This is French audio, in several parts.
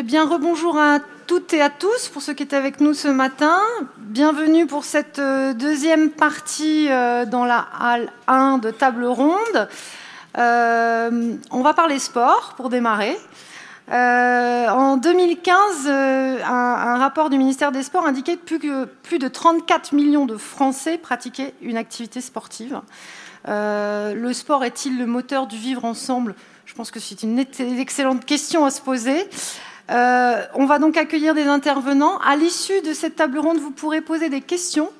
Eh bien, rebonjour à toutes et à tous pour ceux qui étaient avec nous ce matin. Bienvenue pour cette deuxième partie dans la Halle 1 de Table Ronde. On va parler sport pour démarrer. En 2015, un rapport du ministère des Sports indiquait que plus de 34 millions de Français pratiquaient une activité sportive. Le sport est-il le moteur du vivre ensemble ? Je pense que c'est une excellente question à se poser. On va donc accueillir des intervenants. À l'issue de cette table ronde, vous pourrez poser des questions,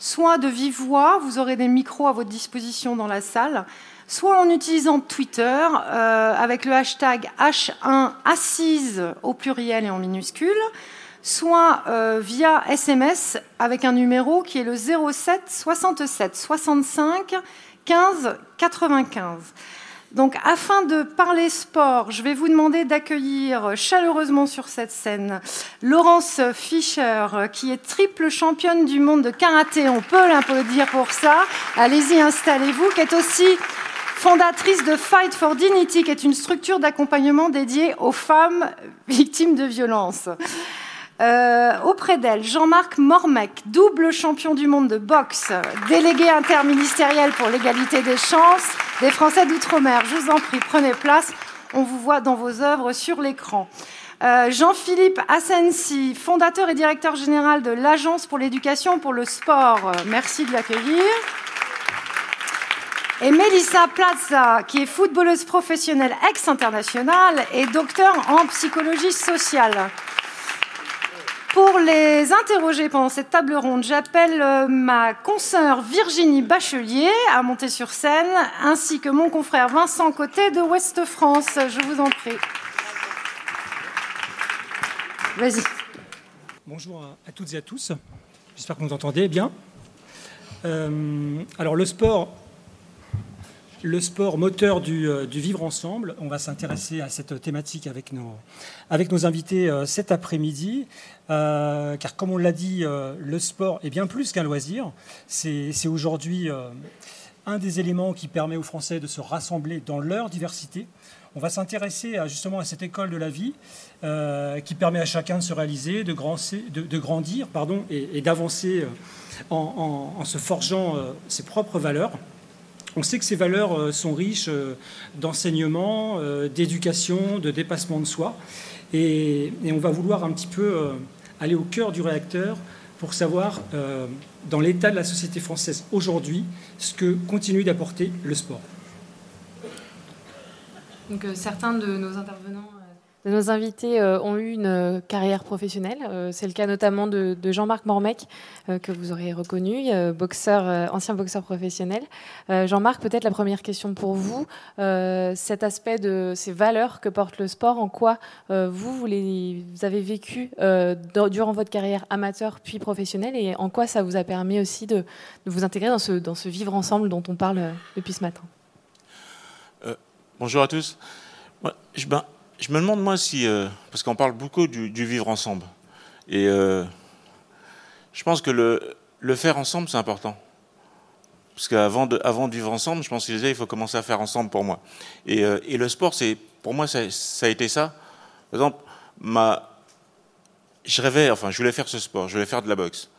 soit de vive voix, vous aurez des micros à votre disposition dans la salle, soit en utilisant Twitter avec le hashtag H1Assises au pluriel et en minuscule, soit via SMS avec un numéro qui est le 07 67 65 15 95. Donc, afin de parler sport, je vais vous demander d'accueillir chaleureusement sur cette scène Laurence Fischer, qui est triple championne du monde de karaté, on peut l'applaudir pour ça, allez-y, installez-vous, qui est aussi fondatrice de Fight for Dignity, qui est une structure d'accompagnement dédiée aux femmes victimes de violences. Auprès d'elle, Jean-Marc Mormeck, double champion du monde de boxe, délégué interministériel pour l'égalité des chances des Français d'outre-mer. Je vous en prie, prenez place, on vous voit dans vos œuvres sur l'écran. Jean-Philippe Assensi, fondateur et directeur général de l'Agence pour l'éducation pour le sport. Merci de l'accueillir. Et Melissa Plaza, qui est footballeuse professionnelle ex-internationale et docteur en psychologie sociale. Pour les interroger pendant cette table ronde, j'appelle ma consoeur Virginie Bachelier à Monter-sur-Seine, ainsi que mon confrère Vincent Côté de Ouest-France. Je vous en prie. Vas-y. Bonjour à toutes et à tous. J'espère que vous entendez bien. Alors le sport moteur du vivre ensemble. On va s'intéresser à cette thématique avec nos invités cet après-midi, car comme on l'a dit, le sport est bien plus qu'un loisir. C'est aujourd'hui un des éléments qui permet aux Français de se rassembler dans leur diversité. On va s'intéresser justement à cette école de la vie qui permet à chacun de se réaliser, de grandir, et d'avancer en se forgeant ses propres valeurs. On sait que ces valeurs sont riches d'enseignement, d'éducation, de dépassement de soi. Et on va vouloir un petit peu aller au cœur du réacteur pour savoir, dans l'état de la société française aujourd'hui, ce que continue d'apporter le sport. Donc, certains de nos intervenants... Nos invités ont eu une carrière professionnelle. C'est le cas notamment de Jean-Marc Mormeck, que vous aurez reconnu, ancien boxeur professionnel. Jean-Marc, peut-être la première question pour vous. Cet aspect de ces valeurs que porte le sport, en quoi vous avez vécu durant votre carrière amateur puis professionnelle, et en quoi ça vous a permis aussi de vous intégrer dans ce vivre ensemble dont on parle depuis ce matin. Bonjour à tous. Je me demande, moi, si... parce qu'on parle beaucoup du vivre ensemble. Et je pense que le faire ensemble, c'est important. Parce qu'avant de vivre ensemble, je pense que déjà, il faut commencer à faire ensemble pour moi. Et le sport, pour moi, ça a été ça. Par exemple, je voulais faire ce sport, je voulais faire de la boxe.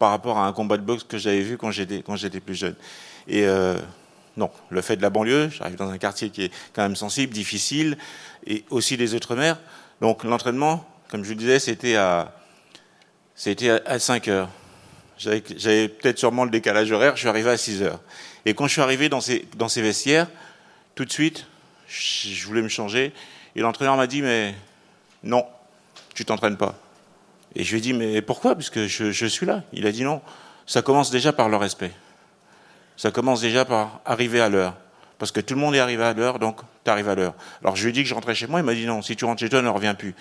Par rapport à un combat de boxe que j'avais vu quand j'étais plus jeune. Et... donc, le fait de la banlieue, j'arrive dans un quartier qui est quand même sensible, difficile, et aussi des Outre-mer. Donc, l'entraînement, comme je vous le disais, c'était à 5 heures. J'avais peut-être sûrement le décalage horaire, je suis arrivé à 6 heures. Et quand je suis arrivé dans ces vestiaires, tout de suite, je voulais me changer. Et l'entraîneur m'a dit, mais non, tu t'entraînes pas. Et je lui ai dit, mais pourquoi ? Parce que je suis là. Il a dit non, ça commence déjà par le respect. Ça commence déjà par arriver à l'heure. Parce que tout le monde est arrivé à l'heure, donc tu arrives à l'heure. Alors je lui ai dit que je rentrais chez moi, il m'a dit non, si tu rentres chez toi, ne reviens plus.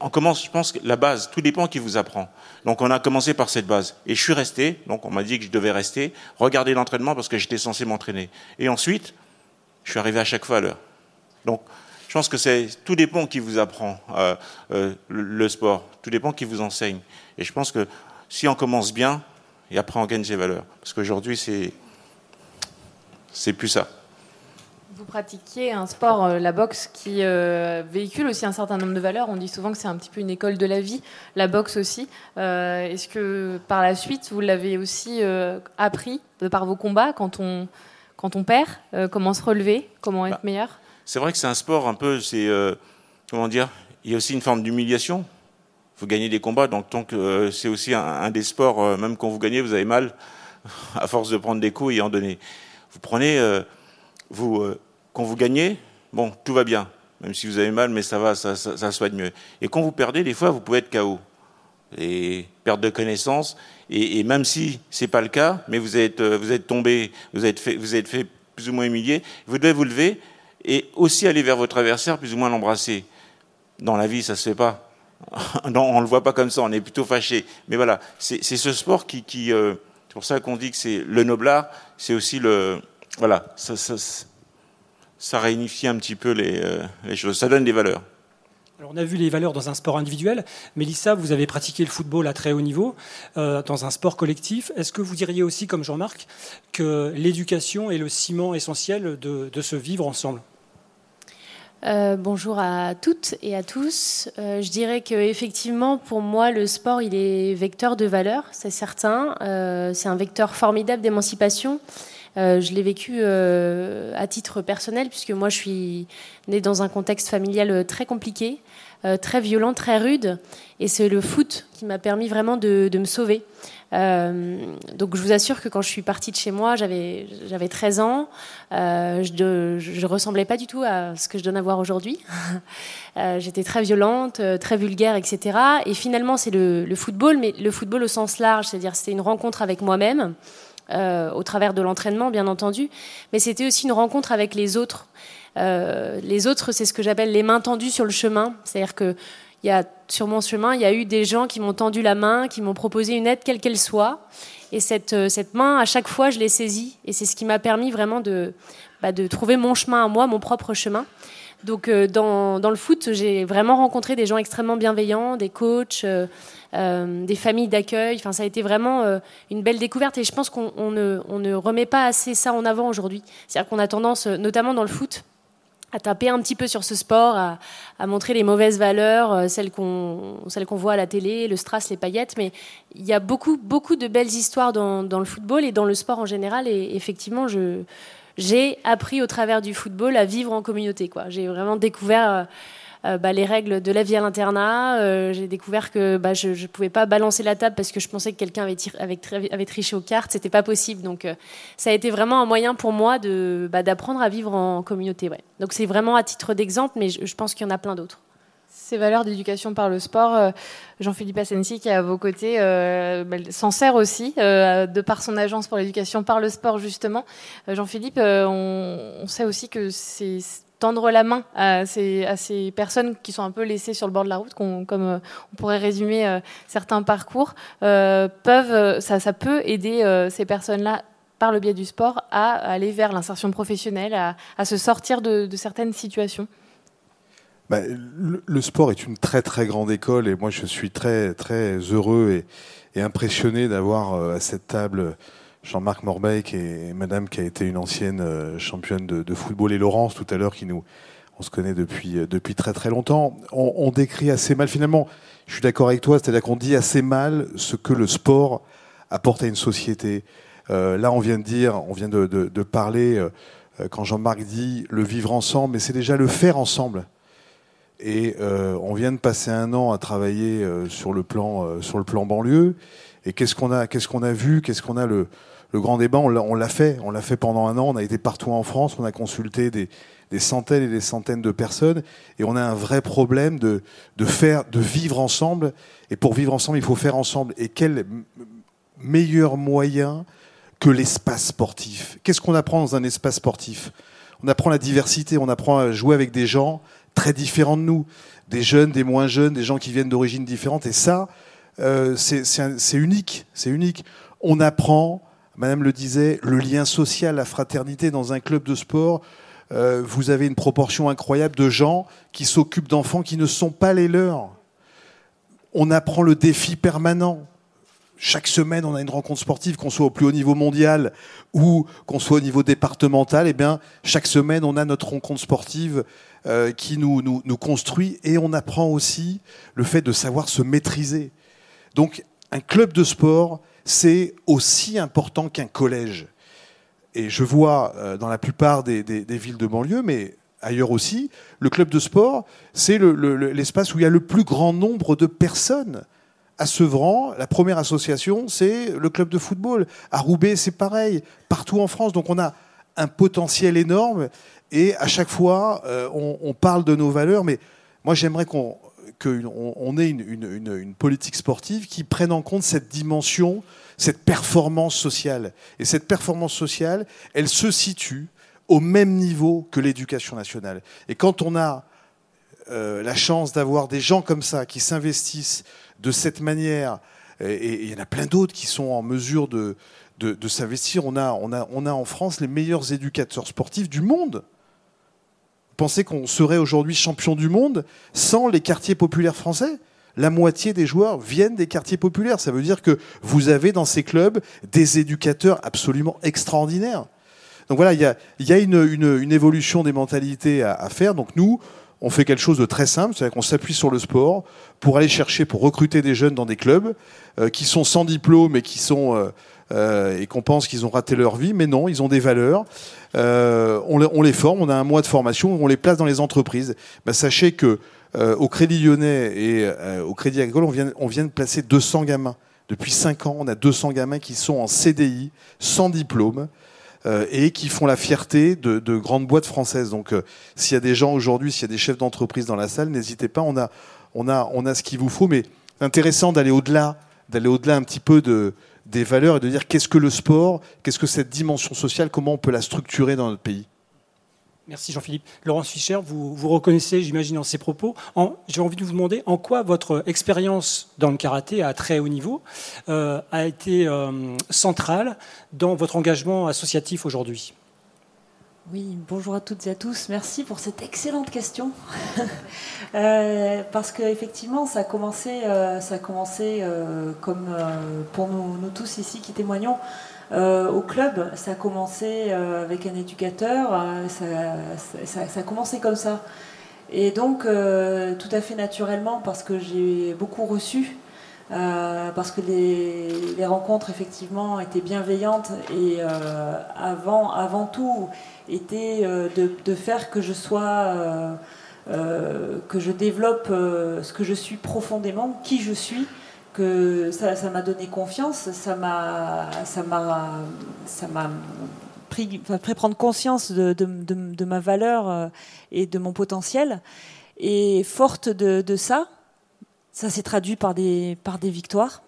On commence, je pense, la base, tout dépend qui vous apprend. Donc on a commencé par cette base. Et je suis resté, donc on m'a dit que je devais rester, regarder l'entraînement parce que j'étais censé m'entraîner. Et ensuite, je suis arrivé à chaque fois à l'heure. Donc je pense que tout dépend qui vous apprend le sport, tout dépend qui vous enseigne. Et je pense que si on commence bien, et après on gagne ses valeurs. Parce qu'aujourd'hui, c'est plus ça. Vous pratiquiez un sport, la boxe, qui véhicule aussi un certain nombre de valeurs. On dit souvent que c'est un petit peu une école de la vie, la boxe aussi. Est-ce que par la suite, vous l'avez aussi appris de par vos combats quand on perd, comment se relever, comment être meilleur ? C'est vrai que c'est un sport un peu, c'est comment dire, il y a aussi une forme d'humiliation. Il faut gagner des combats, donc c'est aussi un des sports. Même quand vous gagnez, vous avez mal à force de prendre des coups et en donner. Vous prenez, quand vous gagnez, bon, tout va bien, même si vous avez mal, mais ça va, ça soigne mieux. Et quand vous perdez, des fois, vous pouvez être KO et perte de connaissance. Et même si c'est pas le cas, mais vous êtes tombé, vous êtes fait plus ou moins humilié, vous devez vous lever et aussi aller vers votre adversaire, plus ou moins l'embrasser. Dans la vie, ça se fait pas. Non, on le voit pas comme ça, on est plutôt fâché. Mais voilà, c'est ce sport qui c'est pour ça qu'on dit que c'est le noblard, c'est aussi le... Voilà, ça réunifie un petit peu les choses, ça donne des valeurs. Alors on a vu les valeurs dans un sport individuel. Mélissa, vous avez pratiqué le football à très haut niveau, dans un sport collectif. Est-ce que vous diriez aussi, comme Jean-Marc, que l'éducation est le ciment essentiel de se vivre ensemble ? Bonjour à toutes et à tous. Je dirais qu'effectivement, pour moi, le sport, il est vecteur de valeur, c'est certain. C'est un vecteur formidable d'émancipation. Je l'ai vécu à titre personnel, puisque moi, je suis née dans un contexte familial très compliqué, très violent, très rude. Et c'est le foot qui m'a permis vraiment de me sauver. Donc, je vous assure que quand je suis partie de chez moi, j'avais 13 ans. Je ressemblais pas du tout à ce que je donne à voir aujourd'hui. J'étais très violente, très vulgaire, etc. Et finalement, c'est le football, mais le football au sens large. C'est-à-dire, c'était une rencontre avec moi-même, au travers de l'entraînement, bien entendu. Mais c'était aussi une rencontre avec les autres. Les autres, c'est ce que j'appelle les mains tendues sur le chemin. C'est-à-dire que sur mon chemin, il y a eu des gens qui m'ont tendu la main, qui m'ont proposé une aide, quelle qu'elle soit. Et cette main, à chaque fois, je l'ai saisie. Et c'est ce qui m'a permis vraiment de trouver mon chemin à moi, mon propre chemin. Donc, dans le foot, j'ai vraiment rencontré des gens extrêmement bienveillants, des coachs, des familles d'accueil. Enfin, ça a été vraiment une belle découverte. Et je pense qu'on ne remet pas assez ça en avant aujourd'hui. C'est-à-dire qu'on a tendance, notamment dans le foot, à taper un petit peu sur ce sport, à montrer les mauvaises valeurs, celles qu'on voit à la télé, le strass, les paillettes. Mais il y a beaucoup, beaucoup de belles histoires dans le football et dans le sport en général. Et effectivement, j'ai appris au travers du football à vivre en communauté, quoi. J'ai vraiment découvert les règles de la vie à l'internat. J'ai découvert que je pouvais pas balancer la table parce que je pensais que quelqu'un avait triché aux cartes. C'était pas possible. Donc ça a été vraiment un moyen pour moi d'apprendre à vivre en communauté. Ouais. Donc c'est vraiment à titre d'exemple, mais je pense qu'il y en a plein d'autres. Ces valeurs d'éducation par le sport, Jean-Philippe Assensi, qui est à vos côtés, s'en sert aussi, de par son agence pour l'éducation par le sport, justement. Jean-Philippe, on sait aussi que c'est tendre la main à ces personnes qui sont un peu laissées sur le bord de la route, comme on pourrait résumer certains parcours, ça peut aider ces personnes-là, par le biais du sport, à aller vers l'insertion professionnelle, à se sortir de certaines situations. Le sport est une très très grande école et moi je suis très très heureux et impressionné d'avoir à cette table Jean-Marc Mormeck et Madame qui a été une ancienne championne de football et Laurence tout à l'heure on se connaît depuis très très longtemps. On décrit assez mal finalement. Je suis d'accord avec toi, c'est-à-dire qu'on dit assez mal ce que le sport apporte à une société. Là on vient de parler quand Jean-Marc dit le vivre ensemble, mais c'est déjà le faire ensemble. Et on vient de passer un an à travailler sur le plan banlieue. Et qu'est-ce qu'on a vu ? Qu'est-ce qu'on a le grand débat ? On l'a fait pendant un an. On a été partout en France. On a consulté des centaines et des centaines de personnes. Et on a un vrai problème de vivre ensemble. Et pour vivre ensemble, il faut faire ensemble. Et quel meilleur moyen que l'espace sportif ? Qu'est-ce qu'on apprend dans un espace sportif ? On apprend la diversité. On apprend à jouer avec des gens très différents de nous, des jeunes, des moins jeunes, des gens qui viennent d'origines différentes. Et ça, c'est unique, c'est unique. On apprend, Madame le disait, le lien social, la fraternité dans un club de sport. Vous avez une proportion incroyable de gens qui s'occupent d'enfants qui ne sont pas les leurs. On apprend le défi permanent. Chaque semaine, on a une rencontre sportive, qu'on soit au plus haut niveau mondial ou qu'on soit au niveau départemental. Eh bien, chaque semaine, on a notre rencontre sportive qui nous construit, et on apprend aussi le fait de savoir se maîtriser. Donc, un club de sport, c'est aussi important qu'un collège. Et je vois dans la plupart des villes de banlieue, mais ailleurs aussi, le club de sport, c'est l'espace où il y a le plus grand nombre de personnes. À Sevran, la première association, c'est le club de football. À Roubaix, c'est pareil. Partout en France. Donc on a un potentiel énorme. Et à chaque fois, on parle de nos valeurs. Mais moi, j'aimerais qu'on ait une politique sportive qui prenne en compte cette dimension, cette performance sociale. Et cette performance sociale, elle se situe au même niveau que l'éducation nationale. Et quand on a la chance d'avoir des gens comme ça qui s'investissent de cette manière, et il y en a plein d'autres qui sont en mesure de s'investir. On a en France les meilleurs éducateurs sportifs du monde. Vous pensez qu'on serait aujourd'hui champion du monde sans les quartiers populaires français ? La moitié des joueurs viennent des quartiers populaires. Ça veut dire que vous avez dans ces clubs des éducateurs absolument extraordinaires. Donc voilà, il y a une évolution des mentalités à faire. Donc nous, on fait quelque chose de très simple, c'est-à-dire qu'on s'appuie sur le sport pour aller chercher, pour recruter des jeunes dans des clubs qui sont sans diplôme et qui sont et qu'on pense qu'ils ont raté leur vie, mais non, ils ont des valeurs. On les forme, on a un mois de formation, on les place dans les entreprises. Ben, sachez que au Crédit Lyonnais et au Crédit Agricole, on vient de placer 200 gamins. Depuis 5 ans, on a 200 gamins qui sont en CDI, sans diplôme, et qui font la fierté de grandes boîtes françaises. Donc, s'il y a des gens aujourd'hui, s'il y a des chefs d'entreprise dans la salle, n'hésitez pas. On a ce qu'il vous faut. Mais c'est intéressant d'aller au-delà un petit peu des valeurs et de dire qu'est-ce que le sport, qu'est-ce que cette dimension sociale, comment on peut la structurer dans notre pays. Merci Jean-Philippe. Laurence Fischer, vous reconnaissez, j'imagine, dans ces propos. J'ai envie de vous demander en quoi votre expérience dans le karaté à très haut niveau a été centrale dans votre engagement associatif aujourd'hui. Oui, bonjour à toutes et à tous. Merci pour cette excellente question. Parce qu'effectivement, ça a commencé comme pour nous tous ici qui témoignons, au club, ça a commencé avec un éducateur, ça a commencé comme ça. Et donc, tout à fait naturellement, parce que j'ai beaucoup reçu, parce que les rencontres, effectivement, étaient bienveillantes et avant tout, étaient de faire que je sois... que je développe ce que je suis profondément, qui je suis, que ça m'a donné confiance, ça m'a pris prendre conscience de ma valeur et de mon potentiel. Et forte de ça, ça s'est traduit par des victoires.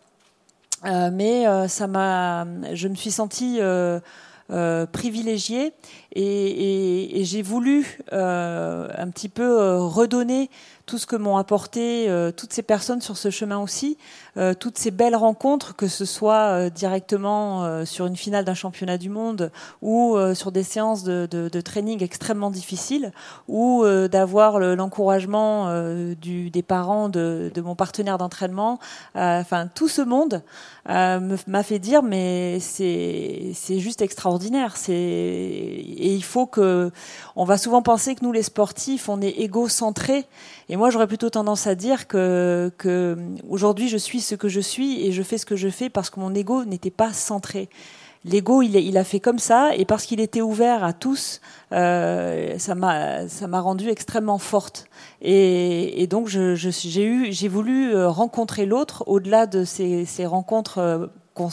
Mais je me suis sentie privilégiée et j'ai voulu un petit peu redonner tout ce que m'ont apporté toutes ces personnes sur ce chemin aussi, toutes ces belles rencontres, que ce soit directement sur une finale d'un championnat du monde ou sur des séances de training extrêmement difficiles, ou d'avoir l'encouragement des parents de mon partenaire d'entraînement. Enfin, tout ce monde m'a fait dire, mais c'est juste extraordinaire. Et il faut que... On va souvent penser que nous, les sportifs, on est égocentrés. Et moi, j'aurais plutôt tendance à dire que aujourd'hui, je suis ce que je suis et je fais ce que je fais parce que mon ego n'était pas centré. L'ego, il a fait comme ça, et parce qu'il était ouvert à tous, ça m'a rendue extrêmement forte. Et donc, j'ai voulu rencontrer l'autre au-delà de ces rencontres qu'on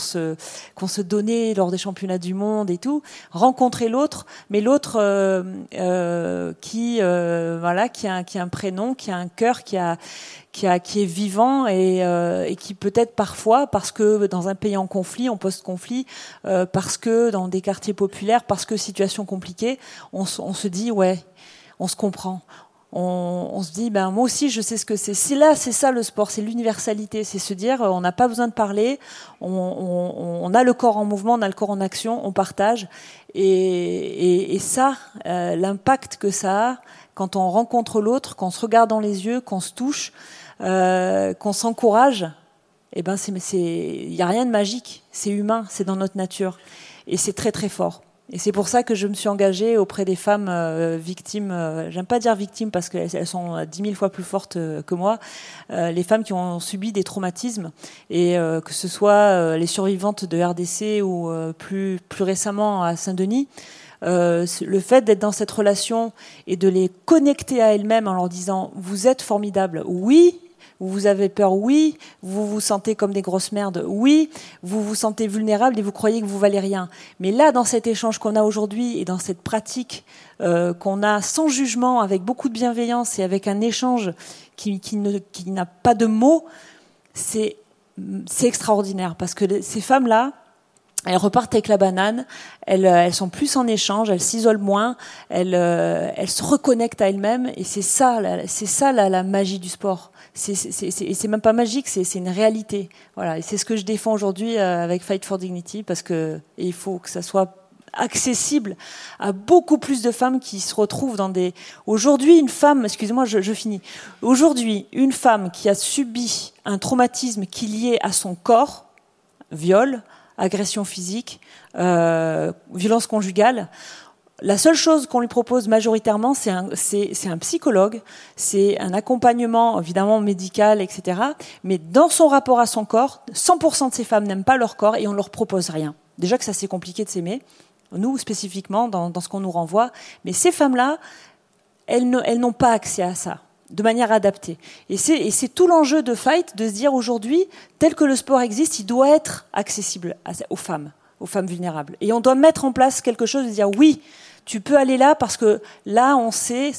se donnait lors des championnats du monde et tout, rencontrer l'autre, mais l'autre qui a un prénom, qui a un cœur, qui est vivant et qui peut-être parfois, parce que dans un pays en conflit, en post-conflit, parce que dans des quartiers populaires, parce que situation compliquée, on se dit ouais, on se comprend. On se dit, ben moi aussi je sais ce que c'est. Si là c'est ça le sport, c'est l'universalité, c'est se dire on n'a pas besoin de parler, on a le corps en mouvement, on a le corps en action, on partage. Et ça, l'impact que ça a quand on rencontre l'autre, qu'on se regarde dans les yeux, qu'on se touche, qu'on s'encourage, eh ben il n'y a rien de magique, c'est humain, c'est dans notre nature. Et c'est très très fort. Et c'est pour ça que je me suis engagée auprès des femmes victimes, j'aime pas dire victimes parce qu'elles sont 10 000 fois plus fortes que moi, les femmes qui ont subi des traumatismes, et que ce soit les survivantes de RDC ou plus récemment à Saint-Denis, le fait d'être dans cette relation et de les connecter à elles-mêmes en leur disant « vous êtes formidables, oui ». Vous avez peur, oui. Vous vous sentez comme des grosses merdes, oui. Vous vous sentez vulnérable et vous croyez que vous valez rien. Mais là, dans cet échange qu'on a aujourd'hui et dans cette pratique qu'on a sans jugement, avec beaucoup de bienveillance et avec un échange qui n'a pas de mots, c'est extraordinaire. Parce que ces femmes-là, elles repartent avec la banane, elles sont plus en échange, elles s'isolent moins, elles se reconnectent à elles-mêmes, et c'est ça la magie du sport. C'est même pas magique, c'est une réalité. Voilà, et c'est ce que je défends aujourd'hui avec Fight for Dignity, parce que il faut que ça soit accessible à beaucoup plus de femmes qui se retrouvent dans des... Aujourd'hui, une femme, excusez-moi, je finis. Aujourd'hui, une femme qui a subi un traumatisme qui est lié à son corps, viol, agression physique, violence conjugale. La seule chose qu'on lui propose majoritairement, c'est un psychologue, c'est un accompagnement, évidemment, médical, etc. Mais dans son rapport à son corps, 100% de ces femmes n'aiment pas leur corps et on ne leur propose rien. Déjà que ça, c'est compliqué de s'aimer, nous, spécifiquement, dans ce qu'on nous renvoie. Mais ces femmes-là, elles n'ont pas accès à ça, de manière adaptée. Et c'est tout l'enjeu de Fight, de se dire aujourd'hui, tel que le sport existe, il doit être accessible aux femmes vulnérables. Et on doit mettre en place quelque chose, de dire oui, tu peux aller là parce que là, on sait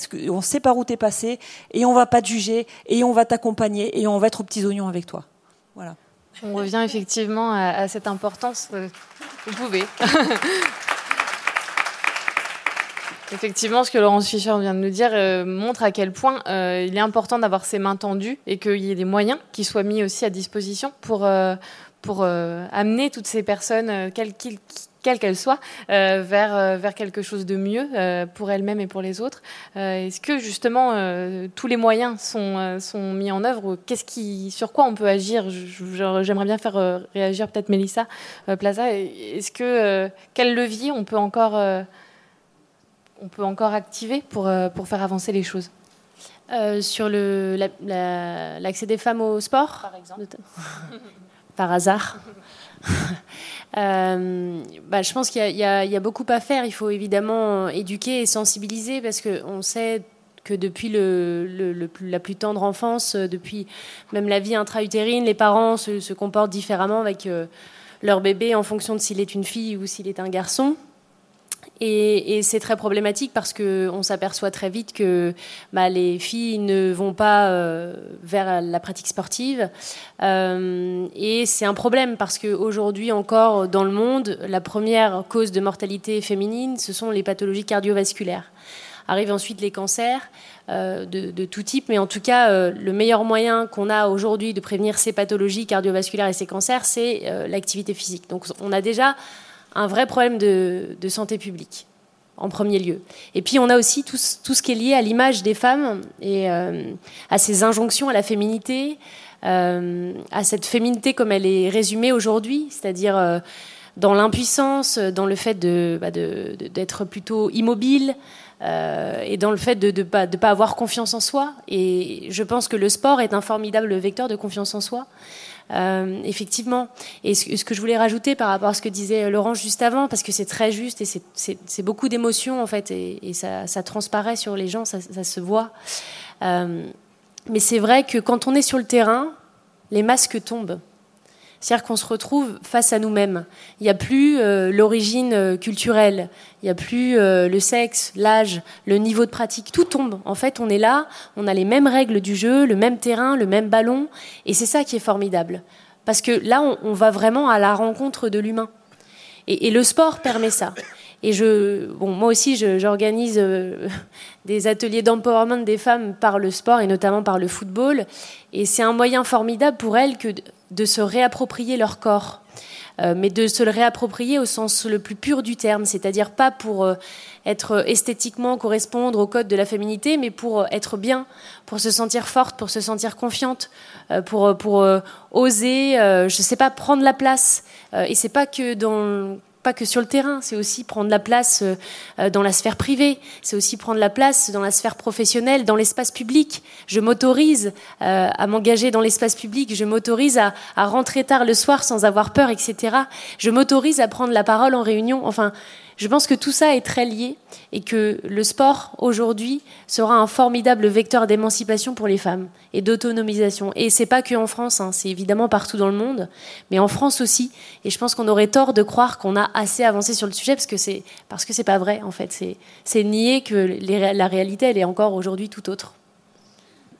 par où t'es passé et on va pas te juger et on va t'accompagner et on va être aux petits oignons avec toi. Voilà. On revient effectivement à cette importance. Vous pouvez. Effectivement, ce que Laurence Fischer vient de nous dire montre à quel point il est important d'avoir ses mains tendues et qu'il y ait des moyens qui soient mis aussi à disposition pour amener toutes ces personnes, quelles qu'elles soient, vers quelque chose de mieux pour elles-mêmes et pour les autres. Est-ce que justement tous les moyens sont mis en œuvre, ou sur quoi on peut agir? J'aimerais bien faire réagir peut-être Melissa Plaza. Est-ce que quel levier on peut encore activer pour faire avancer les choses? Sur l'accès des femmes au sport, par exemple. Par hasard. Je pense qu'il y a beaucoup à faire. Il faut évidemment éduquer et sensibiliser, parce qu'on sait que depuis la plus tendre enfance, depuis même la vie intra-utérine, les parents se comportent différemment avec leur bébé en fonction de s'il est une fille ou s'il est un garçon. Et c'est très problématique parce qu'on s'aperçoit très vite que les filles ne vont pas vers la pratique sportive. Et c'est un problème parce qu'aujourd'hui encore, dans le monde, la première cause de mortalité féminine, ce sont les pathologies cardiovasculaires. Arrivent ensuite les cancers de tout type. Mais en tout cas, le meilleur moyen qu'on a aujourd'hui de prévenir ces pathologies cardiovasculaires et ces cancers, c'est l'activité physique. Donc on a déjà un vrai problème de santé publique, en premier lieu. Et puis, on a aussi tout ce qui est lié à l'image des femmes et à ces injonctions à la féminité, à cette féminité comme elle est résumée aujourd'hui, c'est-à-dire dans l'impuissance, dans le fait d'être plutôt immobile et dans le fait de pas avoir confiance en soi. Et je pense que le sport est un formidable vecteur de confiance en soi. Effectivement, et ce que je voulais rajouter par rapport à ce que disait Laurence juste avant, parce que c'est très juste et c'est beaucoup d'émotions en fait, et ça transparaît sur les gens, ça se voit, mais c'est vrai que quand on est sur le terrain, les masques tombent. C'est-à-dire qu'on se retrouve face à nous-mêmes. Il n'y a plus l'origine culturelle, il n'y a plus le sexe, l'âge, le niveau de pratique. Tout tombe. En fait, on est là, on a les mêmes règles du jeu, le même terrain, le même ballon. Et c'est ça qui est formidable. Parce que là, on va vraiment à la rencontre de l'humain. Et le sport permet ça. Et moi aussi, j'organise des ateliers d'empowerment des femmes par le sport, et notamment par le football. Et c'est un moyen formidable pour elles que de se réapproprier leur corps, mais de se le réapproprier au sens le plus pur du terme, c'est-à-dire pas pour être esthétiquement correspondre au code de la féminité, mais pour être bien, pour se sentir forte, pour se sentir confiante, pour oser, je sais pas, prendre la place. Et c'est pas que pas que sur le terrain, c'est aussi prendre la place dans la sphère privée, c'est aussi prendre la place dans la sphère professionnelle, dans l'espace public. Je m'autorise à m'engager dans l'espace public, je m'autorise à rentrer tard le soir sans avoir peur, etc. Je m'autorise à prendre la parole en réunion. Enfin, je pense que tout ça est très lié et que le sport, aujourd'hui, sera un formidable vecteur d'émancipation pour les femmes et d'autonomisation. Et c'est pas qu'en France, hein, c'est évidemment partout dans le monde, mais en France aussi. Et je pense qu'on aurait tort de croire qu'on a assez avancé sur le sujet parce que c'est pas vrai, en fait. C'est nier que la réalité, elle est encore aujourd'hui tout autre.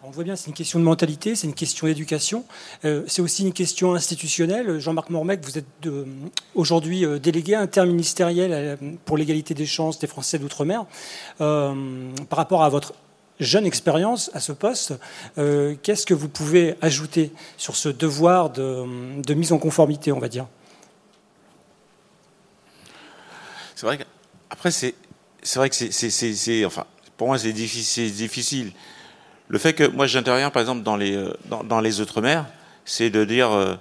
On voit bien, c'est une question de mentalité, c'est une question d'éducation, c'est aussi une question institutionnelle. Jean-Marc Mormeck, vous êtes aujourd'hui délégué interministériel pour l'égalité des chances des Français d'outre-mer. Par rapport à votre jeune expérience à ce poste, qu'est-ce que vous pouvez ajouter sur ce devoir de mise en conformité, on va dire ? C'est vrai que enfin, pour moi, c'est difficile. Le fait que moi j'interviens par exemple dans les Outre-mer, c'est de dire,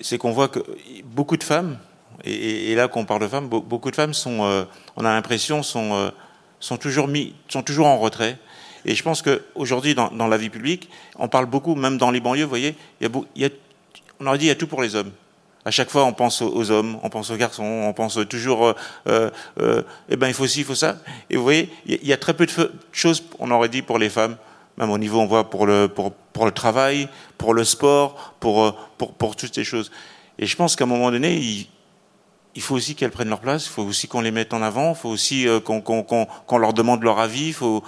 c'est qu'on voit que beaucoup de femmes, et là qu'on parle de femmes, beaucoup de femmes sont, on a l'impression, sont toujours en retrait. Et je pense qu'aujourd'hui dans la vie publique, on parle beaucoup, même dans les banlieues, vous voyez, on aurait dit il y a tout pour les hommes. À chaque fois, on pense aux hommes, on pense aux garçons, on pense toujours, eh ben il faut ci, il faut ça. Et vous voyez, il y a très peu de choses, on aurait dit, pour les femmes. Même au niveau, on voit pour le travail, pour le sport, pour toutes ces choses. Et je pense qu'à un moment donné, il faut aussi qu'elles prennent leur place, il faut aussi qu'on les mette en avant, il faut aussi qu'on leur demande leur avis, il faut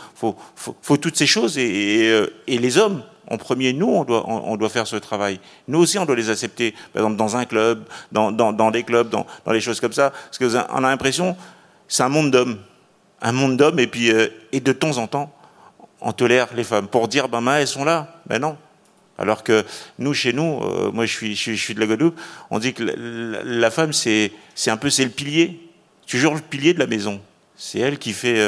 toutes ces choses. Et les hommes, en premier, nous, on doit faire ce travail. Nous aussi, on doit les accepter, par exemple, dans un club, dans des clubs, dans des choses comme ça. Parce qu'on a l'impression, c'est un monde d'hommes, et de temps en temps, on tolère les femmes pour dire elles sont là. Ben non. Alors que nous, chez nous, moi je suis de la Guadeloupe, on dit que la femme c'est un peu le pilier, toujours le pilier de la maison. C'est elle qui fait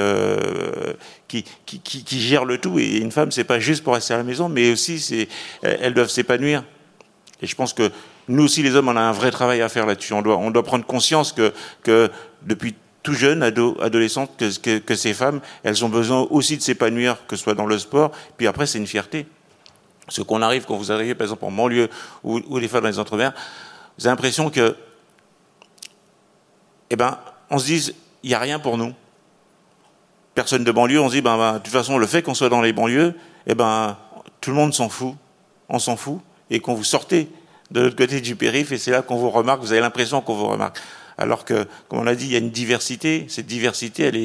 qui gère le tout. Et une femme, c'est pas juste pour rester à la maison, mais aussi elles doivent s'épanouir. Et je pense que nous aussi les hommes, on a un vrai travail à faire là-dessus. On doit prendre conscience que depuis tout jeune, adolescente, que ces femmes, elles ont besoin aussi de s'épanouir, que ce soit dans le sport. Puis après, c'est une fierté. Ce qu'on arrive, quand vous arrivez, par exemple, en banlieue ou les femmes dans les Outre-mer, vous avez l'impression que, on se dit, il n'y a rien pour nous. Personne de banlieue, on se dit, de toute façon, le fait qu'on soit dans les banlieues, tout le monde s'en fout. On s'en fout. Et quand vous sortez de l'autre côté du périph', et c'est là qu'on vous remarque, vous avez l'impression qu'on vous remarque. Alors que, comme on l'a dit, il y a une diversité. Cette diversité, elle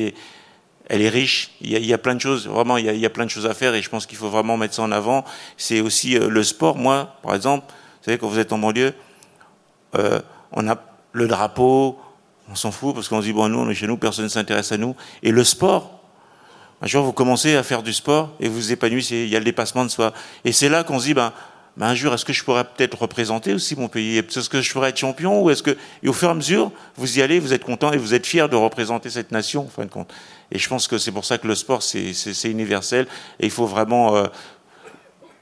est riche. Il y a plein de choses. Vraiment, il y a plein de choses à faire. Et je pense qu'il faut vraiment mettre ça en avant. C'est aussi le sport. Moi, par exemple, vous savez, quand vous êtes en banlieue, on a le drapeau. On s'en fout parce qu'on se dit, nous, on est chez nous, personne ne s'intéresse à nous. Et le sport. Un jour, vous commencez à faire du sport et vous vous épanouissez. Il y a le dépassement de soi. Et c'est là qu'on se dit, un jour, est-ce que je pourrais peut-être représenter aussi mon pays ? Est-ce que je pourrais être champion ? Ou est-ce que... Et au fur et à mesure, vous y allez, vous êtes content et vous êtes fier de représenter cette nation, en fin de compte. Et je pense que c'est pour ça que le sport, c'est universel. Et il faut vraiment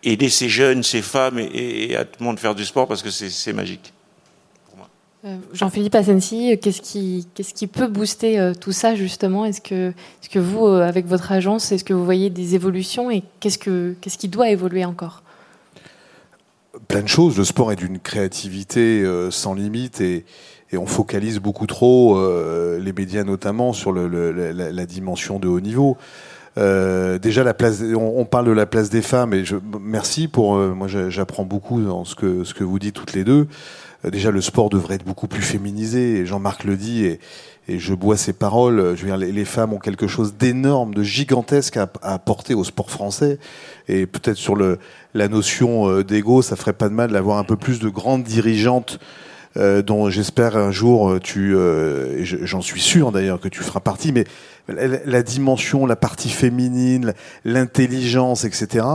aider ces jeunes, ces femmes et à tout le monde faire du sport parce que c'est magique. Pour moi. Jean-Philippe Assensi, qu'est-ce qui peut booster tout ça, justement ? Est-ce que vous, avec votre agence, est-ce que vous voyez des évolutions et qu'est-ce qui doit évoluer encore ? Plein de choses. Le sport est d'une créativité sans limite et on focalise beaucoup trop, les médias notamment, sur la dimension de haut niveau. Déjà, on parle de la place des femmes et merci pour... moi, j'apprends beaucoup dans ce que vous dites toutes les deux. Déjà, le sport devrait être beaucoup plus féminisé. Et Jean-Marc le dit et je bois ses paroles. Je veux dire, les femmes ont quelque chose d'énorme, de gigantesque à apporter au sport français. Et peut-être sur la notion d'ego, ça ferait pas de mal d'avoir un peu plus de grandes dirigeantes dont j'espère un jour et j'en suis sûr d'ailleurs que tu feras partie, mais la dimension, la partie féminine, l'intelligence, etc.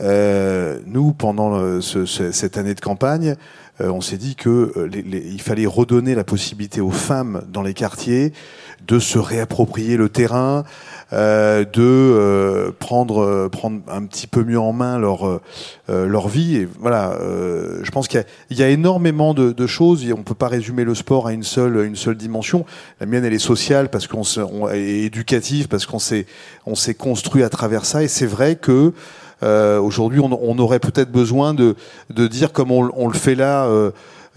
Nous, pendant cette année de campagne, on s'est dit que il fallait redonner la possibilité aux femmes dans les quartiers de se réapproprier le terrain, prendre un petit peu mieux en main leur vie. Et voilà, je pense qu'il y a énormément de choses. Et on peut pas résumer le sport à une seule dimension. La mienne, elle est sociale parce qu'on est éducative, parce qu'on s'est construit à travers ça. Et c'est vrai que aujourd'hui, on aurait peut-être besoin de dire, comme on le fait là,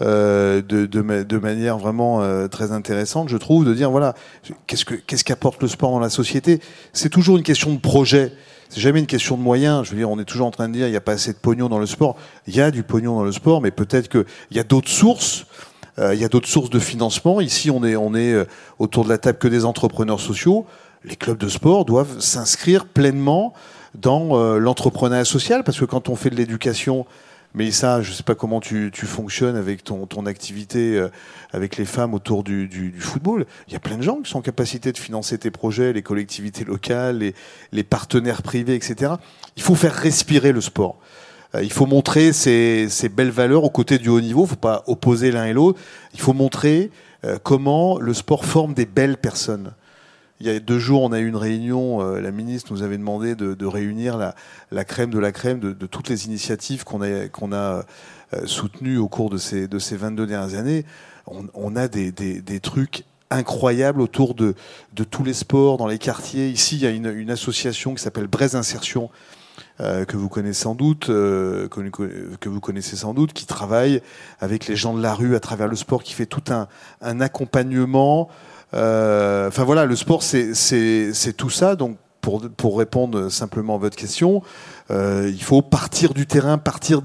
de manière vraiment très intéressante, je trouve, de dire voilà, qu'est-ce qu'apporte le sport dans la société ? C'est toujours une question de projet. C'est jamais une question de moyens. Je veux dire, on est toujours en train de dire il n'y a pas assez de pognon dans le sport. Il y a du pognon dans le sport, mais peut-être qu'il y a d'autres sources. Il y a d'autres sources de financement. Ici, on est autour de la table que des entrepreneurs sociaux. Les clubs de sport doivent s'inscrire pleinement dans l'entrepreneuriat social, parce que quand on fait de l'éducation, mais ça, je sais pas comment tu fonctionnes avec ton activité avec les femmes autour du football. Il y a plein de gens qui sont en capacité de financer tes projets, les collectivités locales, les partenaires privés, etc. Il faut faire respirer le sport. Il faut montrer ces belles valeurs aux côtés du haut niveau. Il faut pas opposer l'un et l'autre. Il faut montrer comment le sport forme des belles personnes. Il y a 2 jours, on a eu une réunion, la ministre nous avait demandé de réunir la crème de la crème de toutes les initiatives qu'on a soutenues au cours de ces 22 dernières années. On a des trucs incroyables autour de tous les sports dans les quartiers. Ici, il y a une association qui s'appelle Brest Insertion, que vous connaissez sans doute, qui travaille avec les gens de la rue à travers le sport, qui fait tout un accompagnement. Enfin voilà, le sport c'est tout ça. Donc pour répondre simplement à votre question, il faut partir du terrain, partir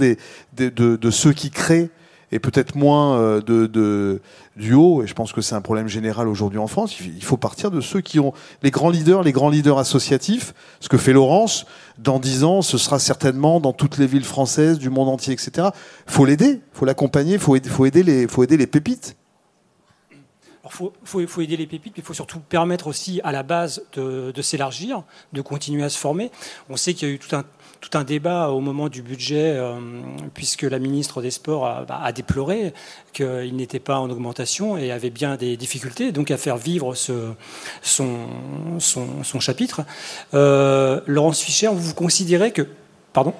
de ceux qui créent et peut-être moins du haut. Et je pense que c'est un problème général aujourd'hui en France. Il faut partir de ceux qui ont les grands leaders associatifs. Ce que fait Laurence, dans 10 ans, ce sera certainement dans toutes les villes françaises, du monde entier, etc. Faut l'aider, faut l'accompagner, faut aider les pépites. Il faut aider les pépites, mais il faut surtout permettre aussi à la base de s'élargir, de continuer à se former. On sait qu'il y a eu tout un débat au moment du budget, puisque la ministre des Sports a déploré qu'il n'était pas en augmentation et avait bien des difficultés, donc à faire vivre son chapitre. Laurence Fischer, vous considérez que... Pardon ?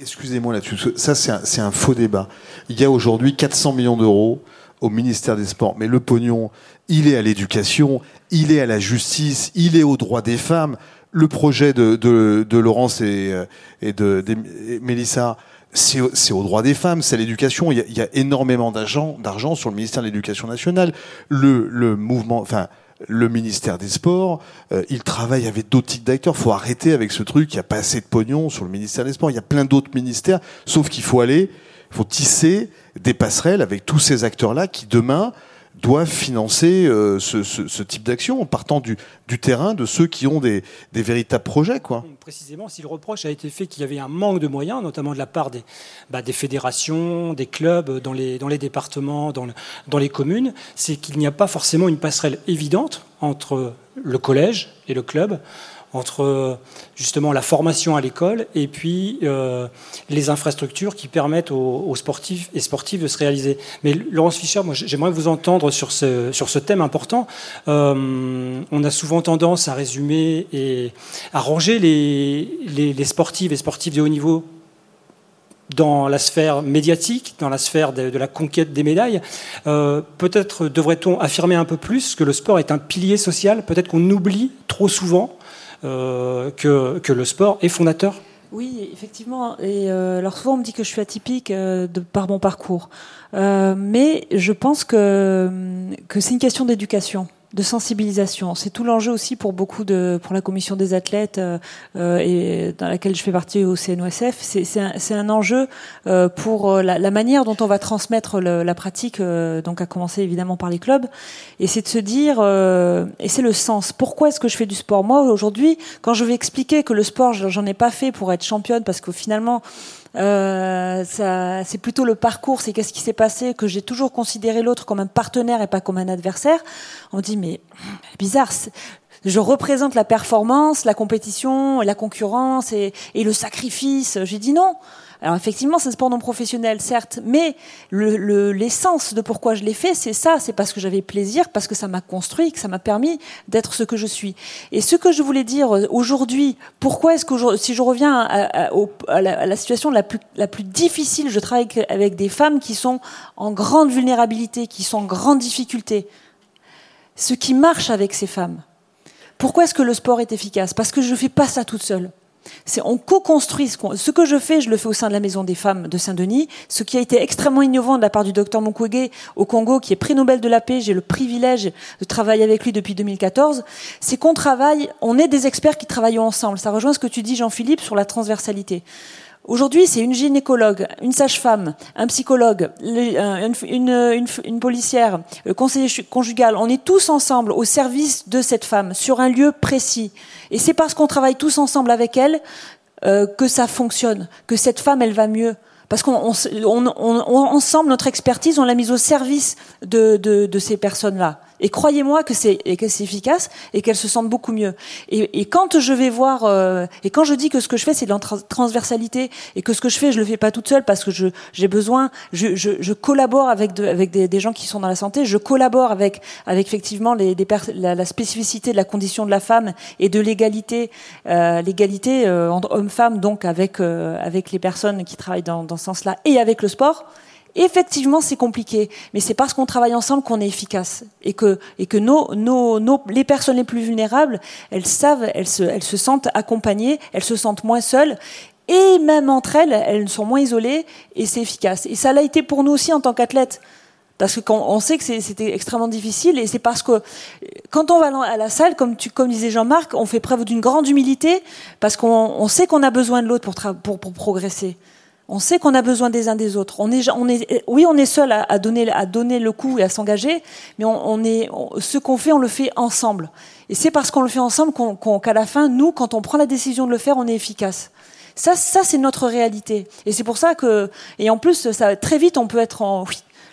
Excusez-moi là-dessus, ça c'est un faux débat. Il y a aujourd'hui 400 millions d'euros au ministère des Sports. Mais le pognon, il est à l'éducation, il est à la justice, il est aux droits des femmes. Le projet de Laurence et de Mélissa, c'est aux droits des femmes, c'est à l'éducation. Il y a énormément d'argent sur le ministère de l'Éducation nationale. Le mouvement... Enfin, le ministère des Sports, il travaille avec d'autres types d'acteurs. Faut arrêter avec ce truc. Il n'y a pas assez de pognon sur le ministère des Sports. Il y a plein d'autres ministères, sauf qu'il faut aller... Il faut tisser des passerelles avec tous ces acteurs-là qui, demain, doivent financer ce type d'action en partant du terrain, de ceux qui ont des véritables projets, quoi. Précisément, si le reproche a été fait qu'il y avait un manque de moyens, notamment de la part des fédérations, des clubs, dans les départements, dans les communes, c'est qu'il n'y a pas forcément une passerelle évidente entre le collège et le club, entre justement la formation à l'école et puis les infrastructures qui permettent aux sportifs et sportives de se réaliser. Mais Laurence Fischer, moi, j'aimerais vous entendre sur ce thème important. On a souvent tendance à résumer et à ranger les sportives et sportifs de haut niveau dans la sphère médiatique, dans la sphère de la conquête des médailles. Peut-être devrait-on affirmer un peu plus que le sport est un pilier social. Peut-être qu'on oublie trop souvent que le sport est fondateur. Oui, effectivement. Et alors souvent on me dit que je suis atypique par mon parcours, mais je pense que c'est une question d'éducation, de sensibilisation. C'est tout l'enjeu aussi pour la commission des athlètes et dans laquelle je fais partie au CNOSF. C'est un enjeu pour la manière dont on va transmettre la pratique, donc à commencer évidemment par les clubs. Et c'est de se dire, et c'est le sens. Pourquoi est-ce que je fais du sport ? Moi, aujourd'hui, quand je vais expliquer que le sport, j'en ai pas fait pour être championne, parce que finalement... c'est plutôt le parcours, c'est qu'est-ce qui s'est passé, que j'ai toujours considéré l'autre comme un partenaire et pas comme un adversaire. On dit mais bizarre, je représente la performance, la compétition, la concurrence et le sacrifice. J'ai dit non. Alors effectivement, c'est un sport non professionnel, certes, mais l'essence de pourquoi je l'ai fait, c'est ça, c'est parce que j'avais plaisir, parce que ça m'a construit, que ça m'a permis d'être ce que je suis. Et ce que je voulais dire aujourd'hui, pourquoi est-ce que si je reviens à la situation la plus difficile, je travaille avec des femmes qui sont en grande vulnérabilité, qui sont en grande difficulté. Ce qui marche avec ces femmes. Pourquoi est-ce que le sport est efficace ? Parce que je ne fais pas ça toute seule. On co-construit ce que je fais, je le fais au sein de la Maison des femmes de Saint-Denis, ce qui a été extrêmement innovant de la part du docteur Mukwege au Congo, qui est prix Nobel de la paix. J'ai le privilège de travailler avec lui depuis 2014. C'est qu'on travaille, on est des experts qui travaillent ensemble. Ça rejoint ce que tu dis, Jean-Philippe, sur la transversalité. Aujourd'hui, c'est une gynécologue, une sage-femme, un psychologue, une policière, le conseiller conjugal. On est tous ensemble au service de cette femme, sur un lieu précis. Et c'est parce qu'on travaille tous ensemble avec elle que ça fonctionne, que cette femme, elle va mieux. Parce qu'ensemble, notre expertise, on l'a mise au service de ces personnes-là. Et croyez-moi que c'est efficace et qu'elles se sentent beaucoup mieux. Et quand je vais voir, et quand je dis que ce que je fais, c'est de la transversalité, et que ce que je fais, je le fais pas toute seule parce que je collabore avec des gens qui sont dans la santé, je collabore avec effectivement la spécificité de la condition de la femme et de l'égalité entre hommes-femmes, donc avec les personnes qui travaillent dans ce sens-là et avec le sport. Effectivement, c'est compliqué, mais c'est parce qu'on travaille ensemble qu'on est efficace et que les personnes les plus vulnérables, elles savent, elles se sentent accompagnées, elles se sentent moins seules et même entre elles, elles sont moins isolées et c'est efficace. Et ça l'a été pour nous aussi en tant qu'athlètes. Parce que on sait que c'était extrêmement difficile et c'est parce que quand on va à la salle, comme disait Jean-Marc, on fait preuve d'une grande humilité parce qu'on sait qu'on a besoin de l'autre pour progresser. On sait qu'on a besoin des uns des autres. On est seul à donner le coup et à s'engager, mais ce qu'on fait, on le fait ensemble. Et c'est parce qu'on le fait ensemble qu'à la fin, nous, quand on prend la décision de le faire, on est efficace. Ça, c'est notre réalité. Et c'est pour ça que, et en plus, ça, très vite, on peut être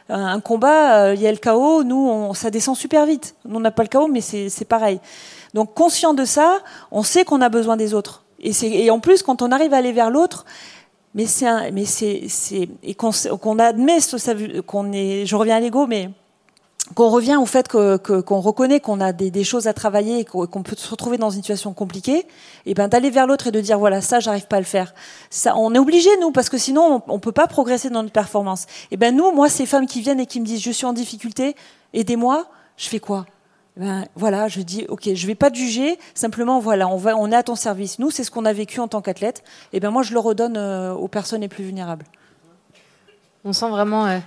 un combat, il y a le chaos, nous, ça descend super vite. Nous, on n'a pas le chaos, mais c'est pareil. Donc, conscient de ça, on sait qu'on a besoin des autres. Et en plus, quand on arrive à aller vers l'autre, et qu'on admet, je reviens à l'ego, mais qu'on revient au fait qu'on reconnaît qu'on a des choses à travailler et qu'on peut se retrouver dans une situation compliquée, et ben d'aller vers l'autre et de dire voilà, ça j'arrive pas à le faire. Ça, on est obligé nous parce que sinon on peut pas progresser dans notre performance. Et ben moi ces femmes qui viennent et qui me disent je suis en difficulté, aidez-moi, je fais quoi? Ben voilà, je dis ok, je vais pas te juger, simplement voilà, on est à ton service. Nous, c'est ce qu'on a vécu en tant qu'athlète. Et ben moi, je le redonne aux personnes les plus vulnérables. On sent vraiment.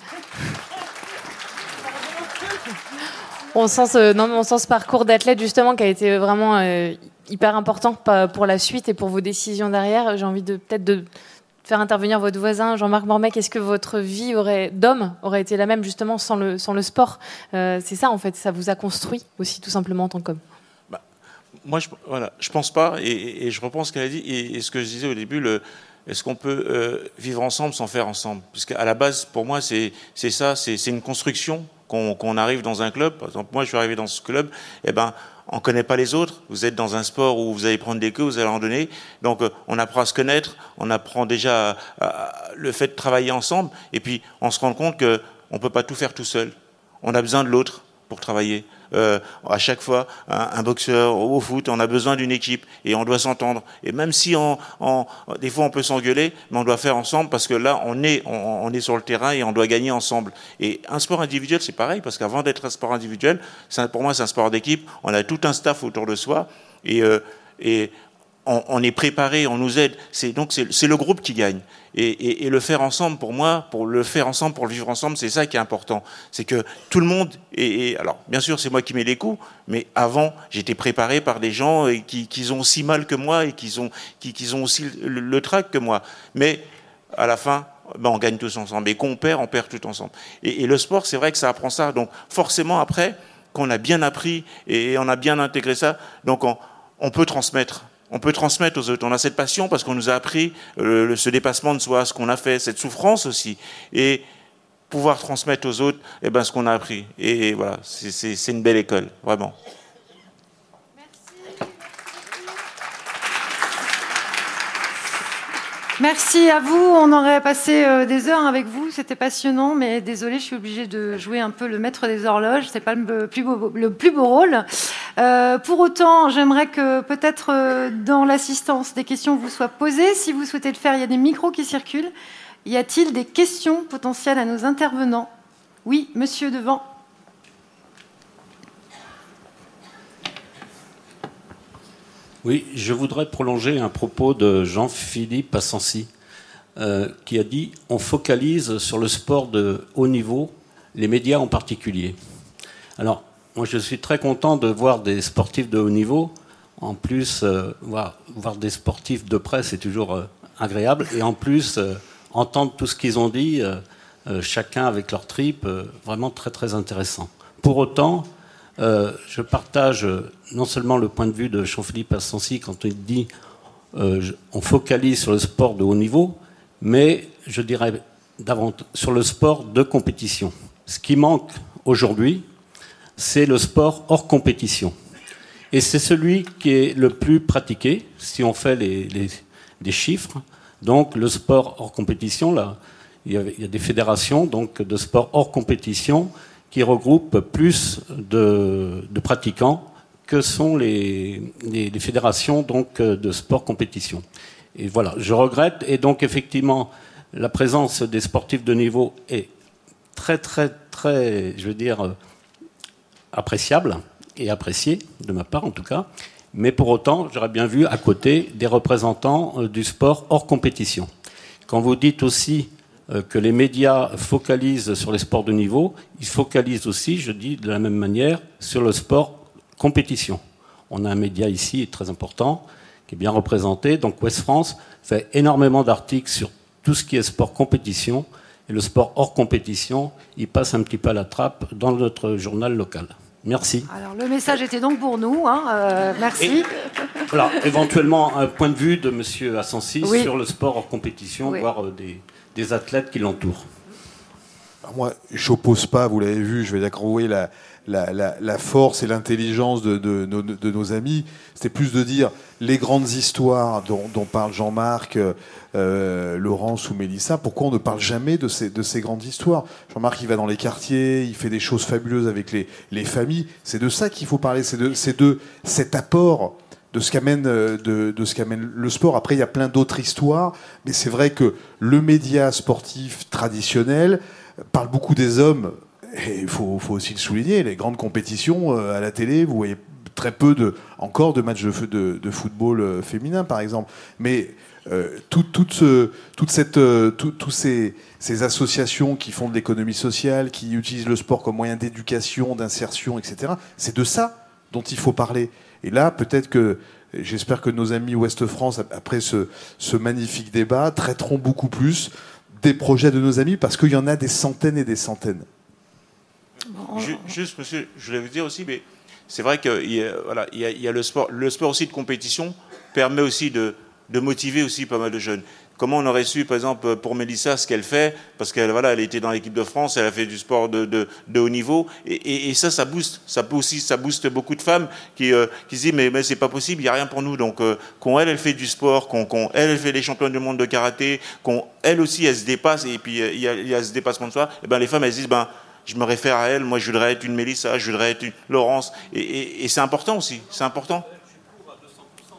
On sent ce parcours d'athlète justement qui a été vraiment hyper important pour la suite et pour vos décisions derrière. J'ai envie de faire intervenir votre voisin, Jean-Marc Mormeck. Est-ce que votre vie d'homme aurait été la même justement sans le sport ? C'est ça en fait, ça vous a construit aussi tout simplement en tant qu'homme. Moi, je pense pas, et je reprends ce qu'elle a dit et ce que je disais au début. Est-ce qu'on peut vivre ensemble sans faire ensemble ? Parce qu'à la base, pour moi, c'est ça, c'est une construction qu'on arrive dans un club. Par exemple, moi, je suis arrivé dans ce club, on ne connaît pas les autres. Vous êtes dans un sport où vous allez prendre des queues, vous allez en donner. Donc, on apprend à se connaître. On apprend déjà le fait de travailler ensemble. Et puis, on se rend compte qu'on ne peut pas tout faire tout seul. On a besoin de l'autre pour travailler. À chaque fois, un boxeur au foot, on a besoin d'une équipe et on doit s'entendre. Et même si des fois on peut s'engueuler, mais on doit faire ensemble parce que là, on est sur le terrain et on doit gagner ensemble. Et un sport individuel, c'est pareil parce qu'avant d'être un sport individuel, pour moi, c'est un sport d'équipe. On a tout un staff autour de soi et on est préparé, on nous aide. Donc c'est le groupe qui gagne. Et le faire ensemble, pour moi, pour le vivre ensemble, c'est ça qui est important. C'est que tout le monde. Alors, bien sûr, c'est moi qui mets les coups, mais avant, j'étais préparé par des gens qui ont aussi mal que moi et qui ont aussi le trac que moi. Mais à la fin, on gagne tous ensemble. Et qu'on perd, on perd tout ensemble. Et le sport, c'est vrai que ça apprend ça. Donc, forcément, après, qu'on a bien appris et on a bien intégré ça, donc on peut transmettre. On peut transmettre aux autres. On a cette passion parce qu'on nous a appris ce dépassement de soi, ce qu'on a fait, cette souffrance aussi. Et pouvoir transmettre aux autres ce qu'on a appris. Et voilà, c'est une belle école, vraiment. Merci. Merci à vous. On aurait passé des heures avec vous. C'était passionnant, mais désolée, je suis obligée de jouer un peu le maître des horloges. C'est pas le plus beau rôle. Pour autant, j'aimerais que peut-être dans l'assistance, des questions vous soient posées. Si vous souhaitez le faire, il y a des micros qui circulent. Y a-t-il des questions potentielles à nos intervenants? Oui, monsieur devant. Oui, je voudrais prolonger un propos de Jean-Philippe Assensi, qui a dit « On focalise sur le sport de haut niveau, les médias en particulier ». Alors, moi, je suis très content de voir des sportifs de haut niveau. En plus, voir des sportifs de près, c'est toujours agréable. Et en plus, entendre tout ce qu'ils ont dit, chacun avec leur trip, vraiment très, très intéressant. Pour autant... je partage non seulement le point de vue de Jean-Philippe Assensi quand il dit on focalise sur le sport de haut niveau, mais je dirais davantage sur le sport de compétition. Ce qui manque aujourd'hui, c'est le sport hors compétition. Et c'est celui qui est le plus pratiqué, si on fait les chiffres. Donc le sport hors compétition, là, il y a des fédérations donc, de sport hors compétition qui regroupe plus de pratiquants que sont les fédérations donc, de sport-compétition. Et voilà, je regrette. Et donc, effectivement, la présence des sportifs de niveau est très, très, très, je veux dire, appréciable et appréciée, de ma part en tout cas. Mais pour autant, j'aurais bien vu à côté des représentants du sport hors compétition. Quand vous dites aussi... que les médias focalisent sur les sports de niveau, ils focalisent aussi, je dis de la même manière, sur le sport compétition. On a un média ici très important, qui est bien représenté. Donc Ouest-France fait énormément d'articles sur tout ce qui est sport compétition. Et le sport hors compétition, il passe un petit peu à la trappe dans notre journal local. Merci. Alors le message était donc pour nous. Merci. Voilà, éventuellement un point de vue de M. Assensi sur le sport hors compétition, voire des athlètes qui l'entourent. Moi, je n'oppose pas, vous l'avez vu, je vais accrocher la force et l'intelligence de nos amis. C'était plus de dire les grandes histoires dont parle Jean-Marc, Laurence ou Mélissa, pourquoi on ne parle jamais de ces grandes histoires? Jean-Marc, il va dans les quartiers, il fait des choses fabuleuses avec les familles. C'est de ça qu'il faut parler, c'est de cet apport de ce qu'amène le sport. Après, il y a plein d'autres histoires, mais c'est vrai que le média sportif traditionnel parle beaucoup des hommes, et il faut aussi le souligner, les grandes compétitions à la télé, vous voyez très peu encore de matchs de football féminin, par exemple. Mais toutes ces associations qui font de l'économie sociale, qui utilisent le sport comme moyen d'éducation, d'insertion, etc., c'est de ça dont il faut parler. Et là, peut-être que, j'espère que nos amis Ouest-France, après ce magnifique débat, traiteront beaucoup plus des projets de nos amis, parce qu'il y en a des centaines et des centaines. Juste, monsieur, je voulais vous dire aussi, mais c'est vrai qu'il y a le sport. Le sport aussi de compétition permet aussi de motiver aussi pas mal de jeunes. Comment on aurait su, par exemple, pour Mélissa, ce qu'elle fait, parce qu'elle était dans l'équipe de France, elle a fait du sport de haut niveau, et ça booste. Ça booste beaucoup de femmes qui se disent, mais c'est pas possible, il n'y a rien pour nous. Donc, quand elle fait du sport, quand elle fait les championnes du monde de karaté, quand elle aussi, elle se dépasse, et puis il y a ce dépassement de soi, et ben les femmes, elles se disent, ben, je me réfère à elle, moi, je voudrais être une Mélissa, je voudrais être une Laurence, et c'est important aussi, c'est important.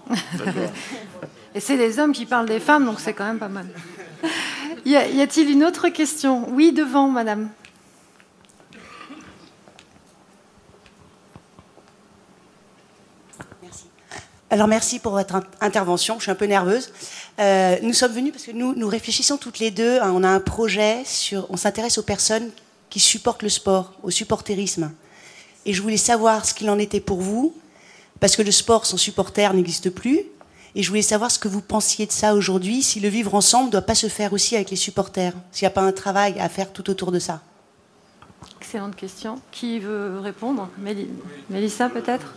D'accord. Et c'est les hommes qui parlent des femmes, donc c'est quand même pas mal. Y a-t-il une autre question? Oui, devant, madame. Merci. Alors, merci pour votre intervention. Je suis un peu nerveuse. Nous sommes venus parce que nous réfléchissons toutes les deux. On a un projet on s'intéresse aux personnes qui supportent le sport, au supportérisme. Et je voulais savoir ce qu'il en était pour vous, parce que le sport sans supporter n'existe plus. Et je voulais savoir ce que vous pensiez de ça aujourd'hui, si le vivre ensemble ne doit pas se faire aussi avec les supporters, s'il n'y a pas un travail à faire tout autour de ça. Excellente question. Qui veut répondre? Mélissa, peut-être?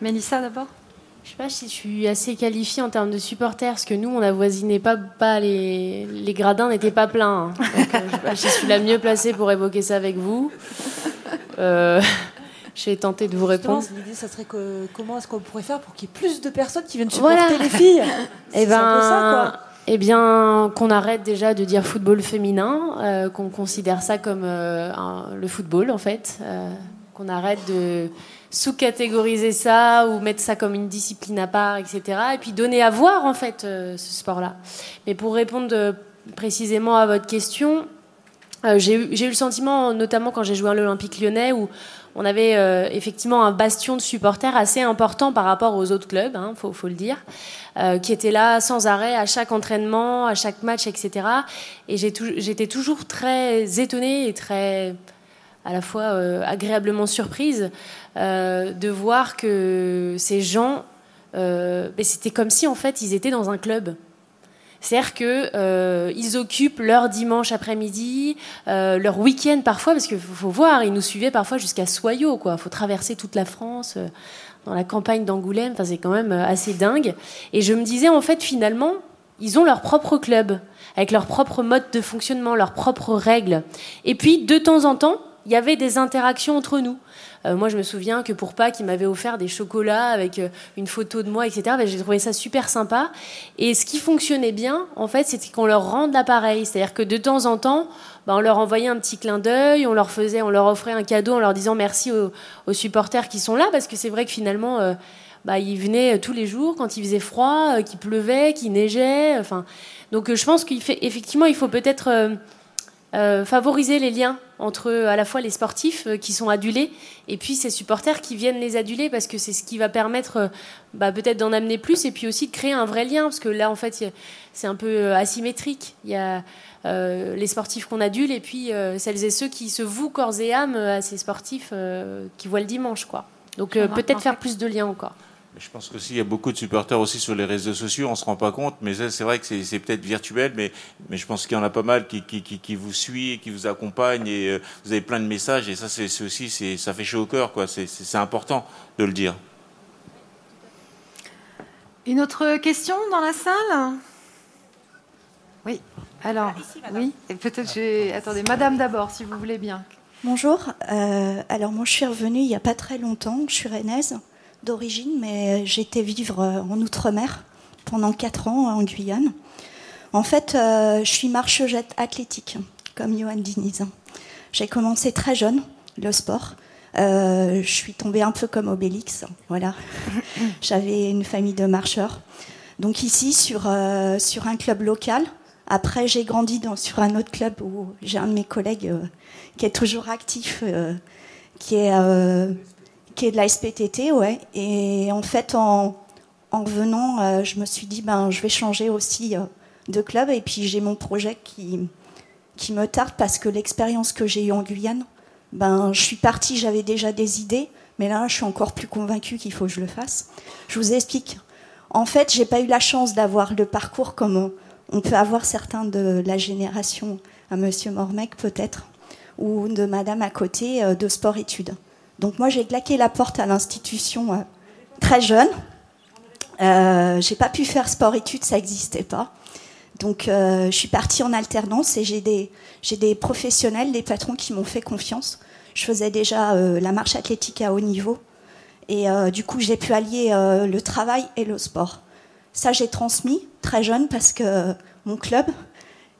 Mélissa, d'abord. Je ne sais pas si je suis assez qualifiée en termes de supporters, parce que nous, on n'avoisinait pas les gradins n'étaient pas pleins. Hein. Donc, je suis la mieux placée pour évoquer ça avec vous. J'ai tenté de vous répondre. L'idée, ça serait que comment est-ce qu'on pourrait faire pour qu'il y ait plus de personnes qui viennent supporter les filles. C'est un peu ça, quoi. Eh bien, qu'on arrête déjà de dire football féminin, qu'on considère ça comme le football, en fait. Qu'on arrête de sous-catégoriser ça ou mettre ça comme une discipline à part, etc. Et puis donner à voir, en fait, ce sport-là. Mais pour répondre précisément à votre question, j'ai eu le sentiment, notamment quand j'ai joué à l'Olympique lyonnais, où on avait effectivement un bastion de supporters assez important par rapport aux autres clubs, hein, faut le dire, qui étaient là sans arrêt à chaque entraînement, à chaque match, etc. Et j'étais toujours très étonnée et très, à la fois agréablement surprise de voir que ces gens, c'était comme si en fait ils étaient dans un club. C'est-à-dire qu'ils occupent leur dimanche après-midi, leur week-end parfois, parce qu'il faut voir, ils nous suivaient parfois jusqu'à Soyaux, quoi. Faut traverser toute la France, dans la campagne d'Angoulême, enfin, c'est quand même assez dingue. Et je me disais, en fait, finalement, ils ont leur propre club, avec leur propre mode de fonctionnement, leurs propres règles. Et puis, de temps en temps, il y avait des interactions entre nous. Moi, je me souviens que pour Pâques, ils m'avaient offert des chocolats avec une photo de moi, etc. J'ai trouvé ça super sympa. Et ce qui fonctionnait bien, en fait, c'était qu'on leur rende l'appareil. C'est-à-dire que de temps en temps, on leur envoyait un petit clin d'œil, on leur offrait un cadeau en leur disant merci aux supporters qui sont là, parce que c'est vrai que finalement, ils venaient tous les jours quand il faisait froid, qu'il pleuvait, qu'il neigeait. Enfin, donc, je pense qu'effectivement, il faut peut-être favoriser les liens entre à la fois les sportifs qui sont adulés et puis ces supporters qui viennent les aduler, parce que c'est ce qui va permettre peut-être d'en amener plus et puis aussi de créer un vrai lien, parce que là en fait c'est un peu asymétrique. Il y a les sportifs qu'on adule et puis celles et ceux qui se vouent corps et âme à ces sportifs qui voient le dimanche, quoi. Donc peut-être faire plus de liens encore. Je pense qu'aussi, il y a beaucoup de supporters aussi sur les réseaux sociaux, on se rend pas compte, mais c'est vrai que c'est peut-être virtuel, mais je pense qu'il y en a pas mal qui vous suit, qui vous accompagne, et vous avez plein de messages, et ça, c'est aussi, ça fait chaud au cœur, quoi. C'est important de le dire. Une autre question dans la salle ? Oui, alors, ici, oui, et peut-être attendez, madame d'abord, si vous voulez bien. Bonjour, alors moi, je suis revenue il n'y a pas très longtemps, je suis rennaise d'origine, mais j'étais vivre en Outre-mer pendant 4 ans en Guyane. En fait, je suis marcheuse athlétique, comme Johan Diniz. J'ai commencé très jeune, le sport. Je suis tombée un peu comme Obélix, voilà. J'avais une famille de marcheurs. Donc ici, sur un club local. Après, j'ai grandi sur un autre club où j'ai un de mes collègues qui est toujours actif, qui est de la SPTT, ouais. Et en fait, en revenant, je me suis dit, je vais changer aussi de club. Et puis, j'ai mon projet qui me tarde, parce que l'expérience que j'ai eue en Guyane, je suis partie, j'avais déjà des idées, mais là, je suis encore plus convaincue qu'il faut que je le fasse. Je vous explique. En fait, j'ai pas eu la chance d'avoir le parcours comme on peut avoir certains de la génération à Monsieur Mormeck, peut-être, ou de Madame à côté, de sport-études. Donc moi, j'ai claqué la porte à l'institution très jeune. J'ai pas pu faire sport-études, ça n'existait pas. Donc je suis partie en alternance et j'ai des professionnels, des patrons qui m'ont fait confiance. Je faisais déjà la marche athlétique à haut niveau. Et du coup, j'ai pu allier le travail et le sport. Ça, j'ai transmis très jeune, parce que mon club,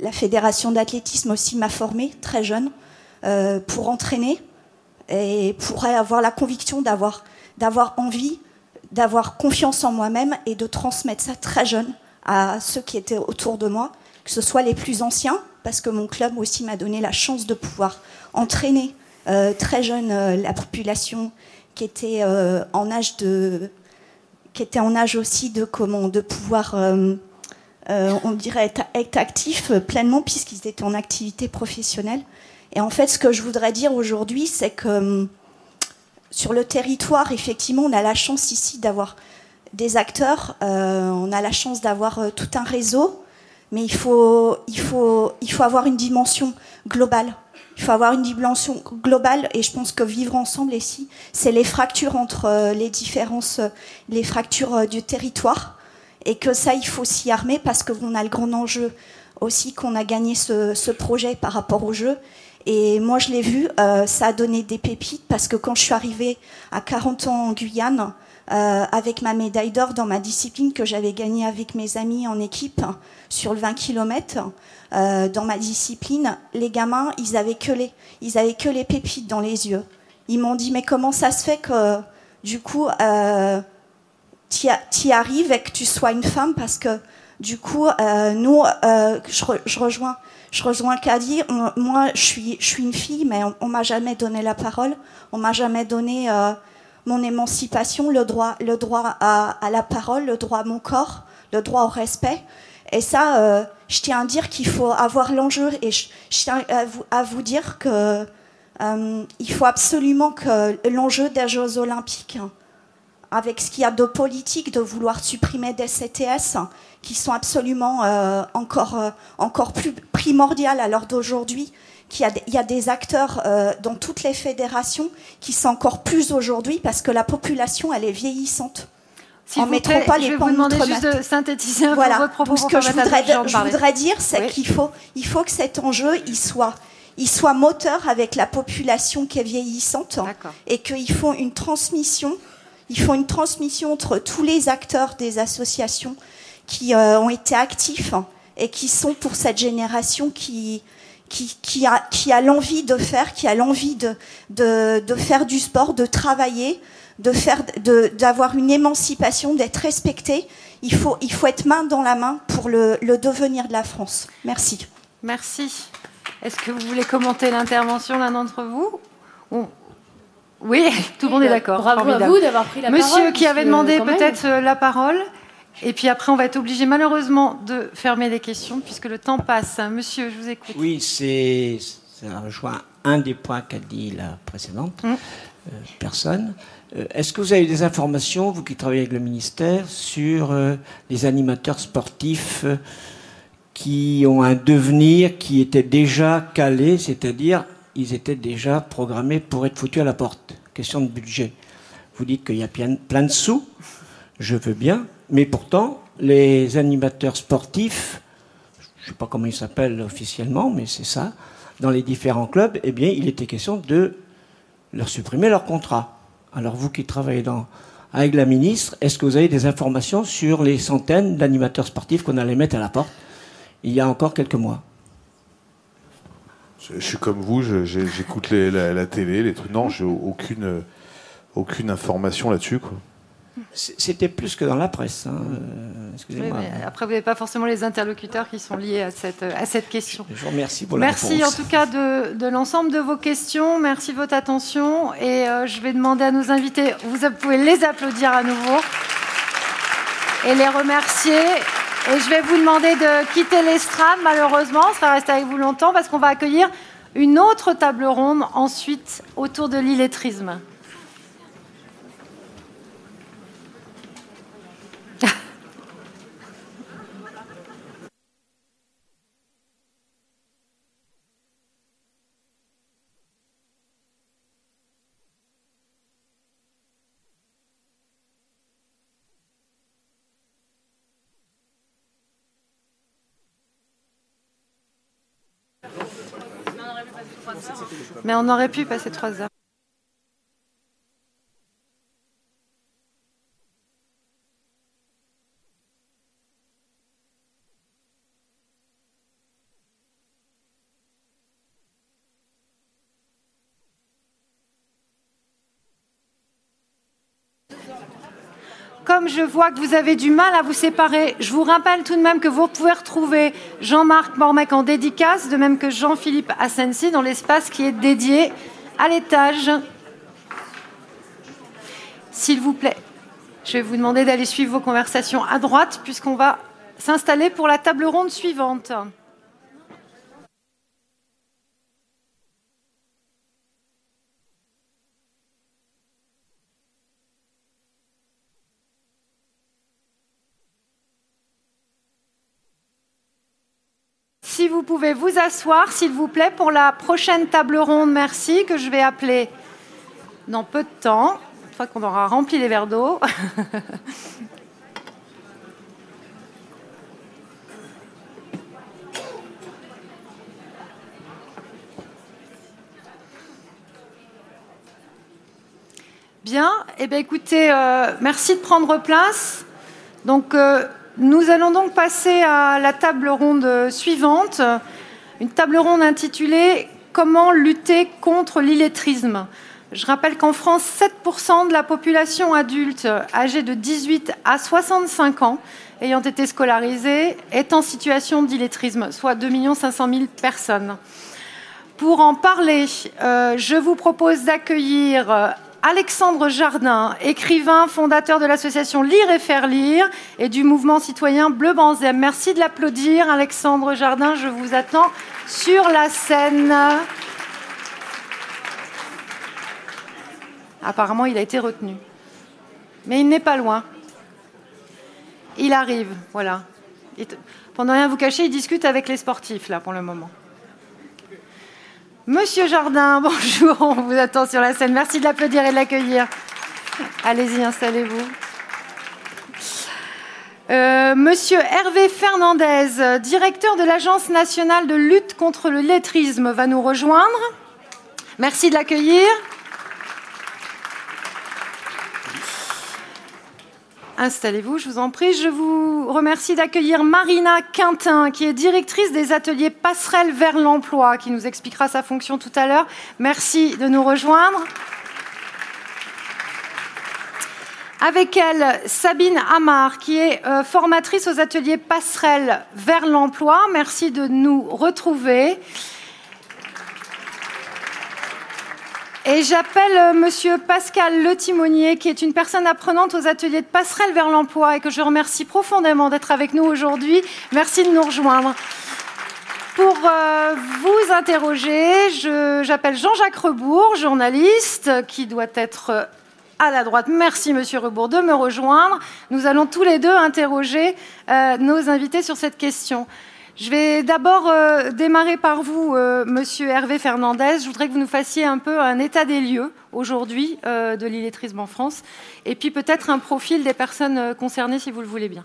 la fédération d'athlétisme aussi, m'a formée très jeune pour entraîner. Et pourrait avoir la conviction d'avoir envie, d'avoir confiance en moi-même et de transmettre ça très jeune à ceux qui étaient autour de moi, que ce soit les plus anciens, parce que mon club aussi m'a donné la chance de pouvoir entraîner très jeune la population qui était en âge aussi de pouvoir, on dirait, être actif pleinement, puisqu'ils étaient en activité professionnelle. Et en fait, ce que je voudrais dire aujourd'hui, c'est que sur le territoire, effectivement, on a la chance ici d'avoir des acteurs, on a la chance d'avoir tout un réseau, mais il faut avoir une dimension globale. Il faut avoir une dimension globale, et je pense que vivre ensemble ici, c'est les fractures entre les différences, les fractures du territoire, et que ça, il faut s'y armer, parce qu'on a le grand enjeu aussi, qu'on a gagné ce projet par rapport au jeu. Et moi, je l'ai vu, ça a donné des pépites, parce que quand je suis arrivée à 40 ans en Guyane, avec ma médaille d'or dans ma discipline que j'avais gagnée avec mes amis en équipe sur le 20 km. Dans ma discipline, les gamins, ils avaient que les pépites dans les yeux. Ils m'ont dit, mais comment ça se fait que du coup t'y arrives et que tu sois une femme, parce que du coup nous, je rejoins Kadi. Moi, je suis une fille, mais on m'a jamais donné la parole, on m'a jamais donné mon émancipation, le droit à la parole, le droit à mon corps, le droit au respect. Et ça, je tiens à dire qu'il faut avoir l'enjeu, et je tiens à vous dire que il faut absolument que l'enjeu des Jeux Olympiques, avec ce qu'il y a de politique, de vouloir supprimer des CTS, qui sont absolument encore plus primordiales à l'heure d'aujourd'hui, qu'il y a des acteurs dans toutes les fédérations qui sont encore plus aujourd'hui, parce que la population, elle est vieillissante. En métropole, je vais vous demander juste de synthétiser un peu votre propos. Tout ce que je voudrais dire, c'est qu'il faut que cet enjeu, il soit moteur avec la population qui est vieillissante. D'accord. Et qu'il faut une transmission. Il faut une transmission entre tous les acteurs des associations qui ont été actifs et qui sont pour cette génération qui a l'envie de faire, qui a l'envie de faire du sport, de travailler, d'avoir une émancipation, d'être respectée. Il faut être main dans la main pour le devenir de la France. Merci. Merci. Est-ce que vous voulez commenter l'intervention l'un d'entre vous? Oui, tout le monde est d'accord. Bravo formidable. À vous d'avoir pris la parole. Monsieur qui avait demandé peut-être la parole. Et puis après, on va être obligé malheureusement de fermer les questions puisque le temps passe. Monsieur, je vous écoute. Oui, c'est un des points qu'a dit la précédente personne. Est-ce que vous avez des informations, vous qui travaillez avec le ministère, sur les animateurs sportifs qui ont un devenir qui était déjà calé, c'est-à-dire ils étaient déjà programmés pour être foutus à la porte? Question de budget. Vous dites qu'il y a plein de sous, je veux bien, mais pourtant, les animateurs sportifs, je ne sais pas comment ils s'appellent officiellement, mais c'est ça, dans les différents clubs, eh bien, il était question de leur supprimer leur contrat. Alors, vous qui travaillez avec la ministre, est-ce que vous avez des informations sur les centaines d'animateurs sportifs qu'on allait mettre à la porte il y a encore quelques mois? Je suis comme vous, j'écoute la télé, les trucs. Non, j'ai aucune information là-dessus, quoi. C'était plus que dans la presse, hein. Excusez-moi. Oui, mais après, vous n'avez pas forcément les interlocuteurs qui sont liés à cette question. Je vous remercie pour la réponse. Merci en tout cas de l'ensemble de vos questions. Merci de votre attention. Et je vais demander à nos invités, vous pouvez les applaudir à nouveau et les remercier. Et je vais vous demander de quitter l'estrade, malheureusement. On sera resté avec vous longtemps parce qu'on va accueillir une autre table ronde ensuite autour de l'illettrisme. Mais on aurait pu passer 3 heures. Comme je vois que vous avez du mal à vous séparer, je vous rappelle tout de même que vous pouvez retrouver Jean-Marc Mormeck en dédicace, de même que Jean-Philippe Assensi dans l'espace qui est dédié à l'étage. S'il vous plaît, je vais vous demander d'aller suivre vos conversations à droite, puisqu'on va s'installer pour la table ronde suivante. Si vous pouvez vous asseoir, s'il vous plaît, pour la prochaine table ronde, merci, que je vais appeler dans peu de temps, une fois qu'on aura rempli les verres d'eau. Bien, eh bien écoutez, merci de prendre place. Donc, nous allons donc passer à la table ronde suivante, une table ronde intitulée « Comment lutter contre l'illettrisme ?» Je rappelle qu'en France, 7% de la population adulte âgée de 18 à 65 ans ayant été scolarisée est en situation d'illettrisme, soit 2 500 000 personnes. Pour en parler, je vous propose d'accueillir Alexandre Jardin, écrivain, fondateur de l'association Lire et Faire Lire et du mouvement citoyen Bleu Banzem. Merci de l'applaudir, Alexandre Jardin. Je vous attends sur la scène. Apparemment, il a été retenu. Mais il n'est pas loin. Il arrive, voilà. Pour ne rien vous cacher, il discute avec les sportifs, là, pour le moment. Monsieur Jardin, bonjour, on vous attend sur la scène. Merci de l'applaudir et de l'accueillir. Allez-y, installez-vous. Monsieur Hervé Fernandez, directeur de l'Agence nationale de lutte contre le l'illettrisme, va nous rejoindre. Merci de l'accueillir. Installez-vous, je vous en prie. Je vous remercie d'accueillir Marina Quintin, qui est directrice des ateliers Passerelles vers l'emploi, qui nous expliquera sa fonction tout à l'heure. Merci de nous rejoindre. Avec elle, Sabine Amar, qui est formatrice aux ateliers Passerelles vers l'emploi. Merci de nous retrouver. Et j'appelle Monsieur Pascal Letimonier, qui est une personne apprenante aux ateliers de passerelle vers l'emploi et que je remercie profondément d'être avec nous aujourd'hui. Merci de nous rejoindre. Pour vous interroger, j'appelle Jean-Jacques Rebourg, journaliste, qui doit être à la droite. Merci Monsieur Rebourg de me rejoindre. Nous allons tous les deux interroger nos invités sur cette question. Je vais d'abord démarrer par vous, Monsieur Hervé Fernandez. Je voudrais que vous nous fassiez un peu un état des lieux aujourd'hui de l'illettrisme en France et puis peut-être un profil des personnes concernées, si vous le voulez bien.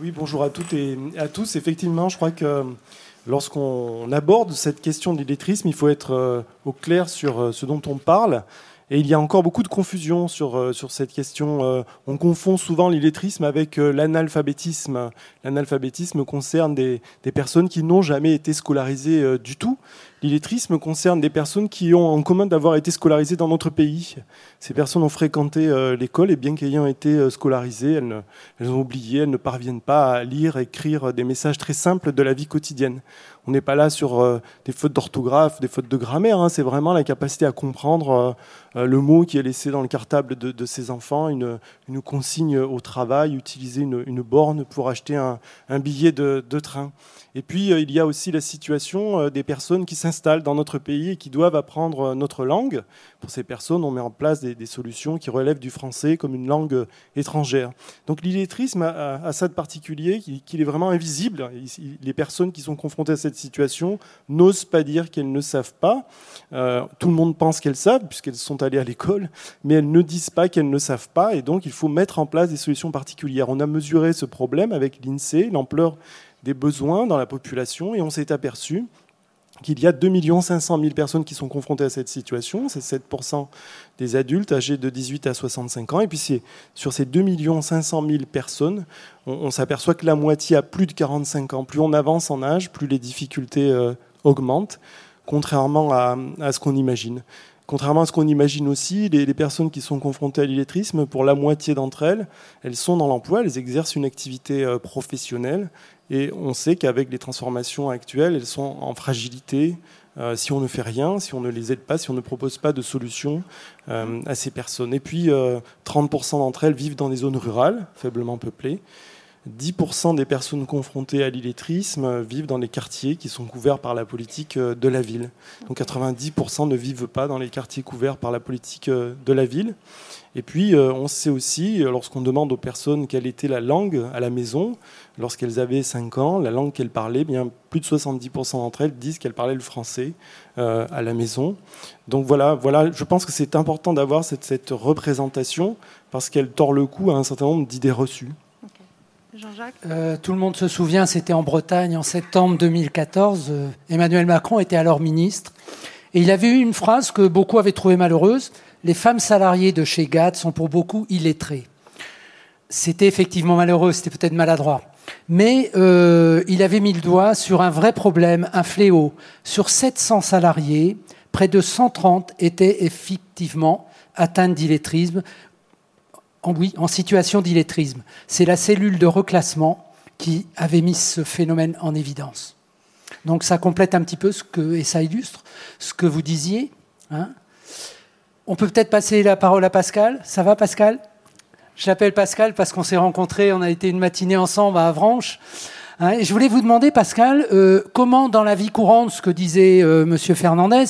Oui, bonjour à toutes et à tous. Effectivement, je crois que lorsqu'on aborde cette question de l'illettrisme, il faut être au clair sur ce dont on parle. Et il y a encore beaucoup de confusion sur cette question. On confond souvent l'illettrisme avec l'analphabétisme. L'analphabétisme concerne des personnes qui n'ont jamais été scolarisées du tout. L'illettrisme concerne des personnes qui ont en commun d'avoir été scolarisées dans notre pays. Ces personnes ont fréquenté l'école et bien qu'ayant été scolarisées, elles ont oublié, elles ne parviennent pas à lire, écrire des messages très simples de la vie quotidienne. On n'est pas là sur des fautes d'orthographe, des fautes de grammaire. C'est vraiment la capacité à comprendre le mot qui est laissé dans le cartable de ses enfants, une consigne au travail, utiliser une borne pour acheter un billet de train. Et puis, il y a aussi la situation des personnes qui s'installent dans notre pays et qui doivent apprendre notre langue. Pour ces personnes, on met en place des solutions qui relèvent du français comme une langue étrangère. Donc l'illettrisme a ça de particulier, qu'il est vraiment invisible. Les personnes qui sont confrontées à cette situation n'osent pas dire qu'elles ne savent pas. Tout le monde pense qu'elles savent, puisqu'elles sont allées à l'école, mais elles ne disent pas qu'elles ne savent pas. Et donc, il faut mettre en place des solutions particulières. On a mesuré ce problème avec l'INSEE, l'ampleur des besoins dans la population et on s'est aperçu qu'il y a 2 500 000 personnes qui sont confrontées à cette situation, c'est 7% des adultes âgés de 18 à 65 ans. Et puis sur ces 2 500 000 personnes, on s'aperçoit que la moitié a plus de 45 ans. Plus on avance en âge, plus les difficultés augmentent, contrairement à ce qu'on imagine. Contrairement à ce qu'on imagine aussi, les personnes qui sont confrontées à l'illettrisme, pour la moitié d'entre elles, elles sont dans l'emploi, elles exercent une activité professionnelle. Et on sait qu'avec les transformations actuelles, elles sont en fragilité. Si on ne fait rien, si on ne les aide pas, si on ne propose pas de solution à ces personnes. Et puis, 30% d'entre elles vivent dans des zones rurales, faiblement peuplées. 10% des personnes confrontées à l'illettrisme vivent dans les quartiers qui sont couverts par la politique de la ville. Donc 90% ne vivent pas dans les quartiers couverts par la politique de la ville. Et puis, on sait aussi, lorsqu'on demande aux personnes quelle était la langue à la maison, lorsqu'elles avaient 5 ans, la langue qu'elles parlaient, bien plus de 70% d'entre elles disent qu'elles parlaient le français à la maison. Donc voilà, je pense que c'est important d'avoir cette représentation parce qu'elle tord le cou à un certain nombre d'idées reçues. Jean-Jacques. Tout le monde se souvient, c'était en Bretagne en septembre 2014. Emmanuel Macron était alors ministre. Et il avait eu une phrase que beaucoup avaient trouvée malheureuse. les femmes salariées de chez GATT sont pour beaucoup illettrées. C'était effectivement malheureux, c'était peut-être maladroit. Mais il avait mis le doigt sur un vrai problème, un fléau. Sur 700 salariés, près de 130 étaient effectivement atteintes d'illettrisme, en situation d'illettrisme. C'est la cellule de reclassement qui avait mis ce phénomène en évidence. Donc ça complète un petit peu et ça illustre ce que vous disiez. Hein. On peut peut-être passer la parole à Pascal. Ça va, Pascal ? Je l'appelle Pascal parce qu'on s'est rencontrés, on a été une matinée ensemble à Avranches. Hein, et je voulais vous demander, Pascal, comment dans la vie courante, ce que disait M. Fernandez,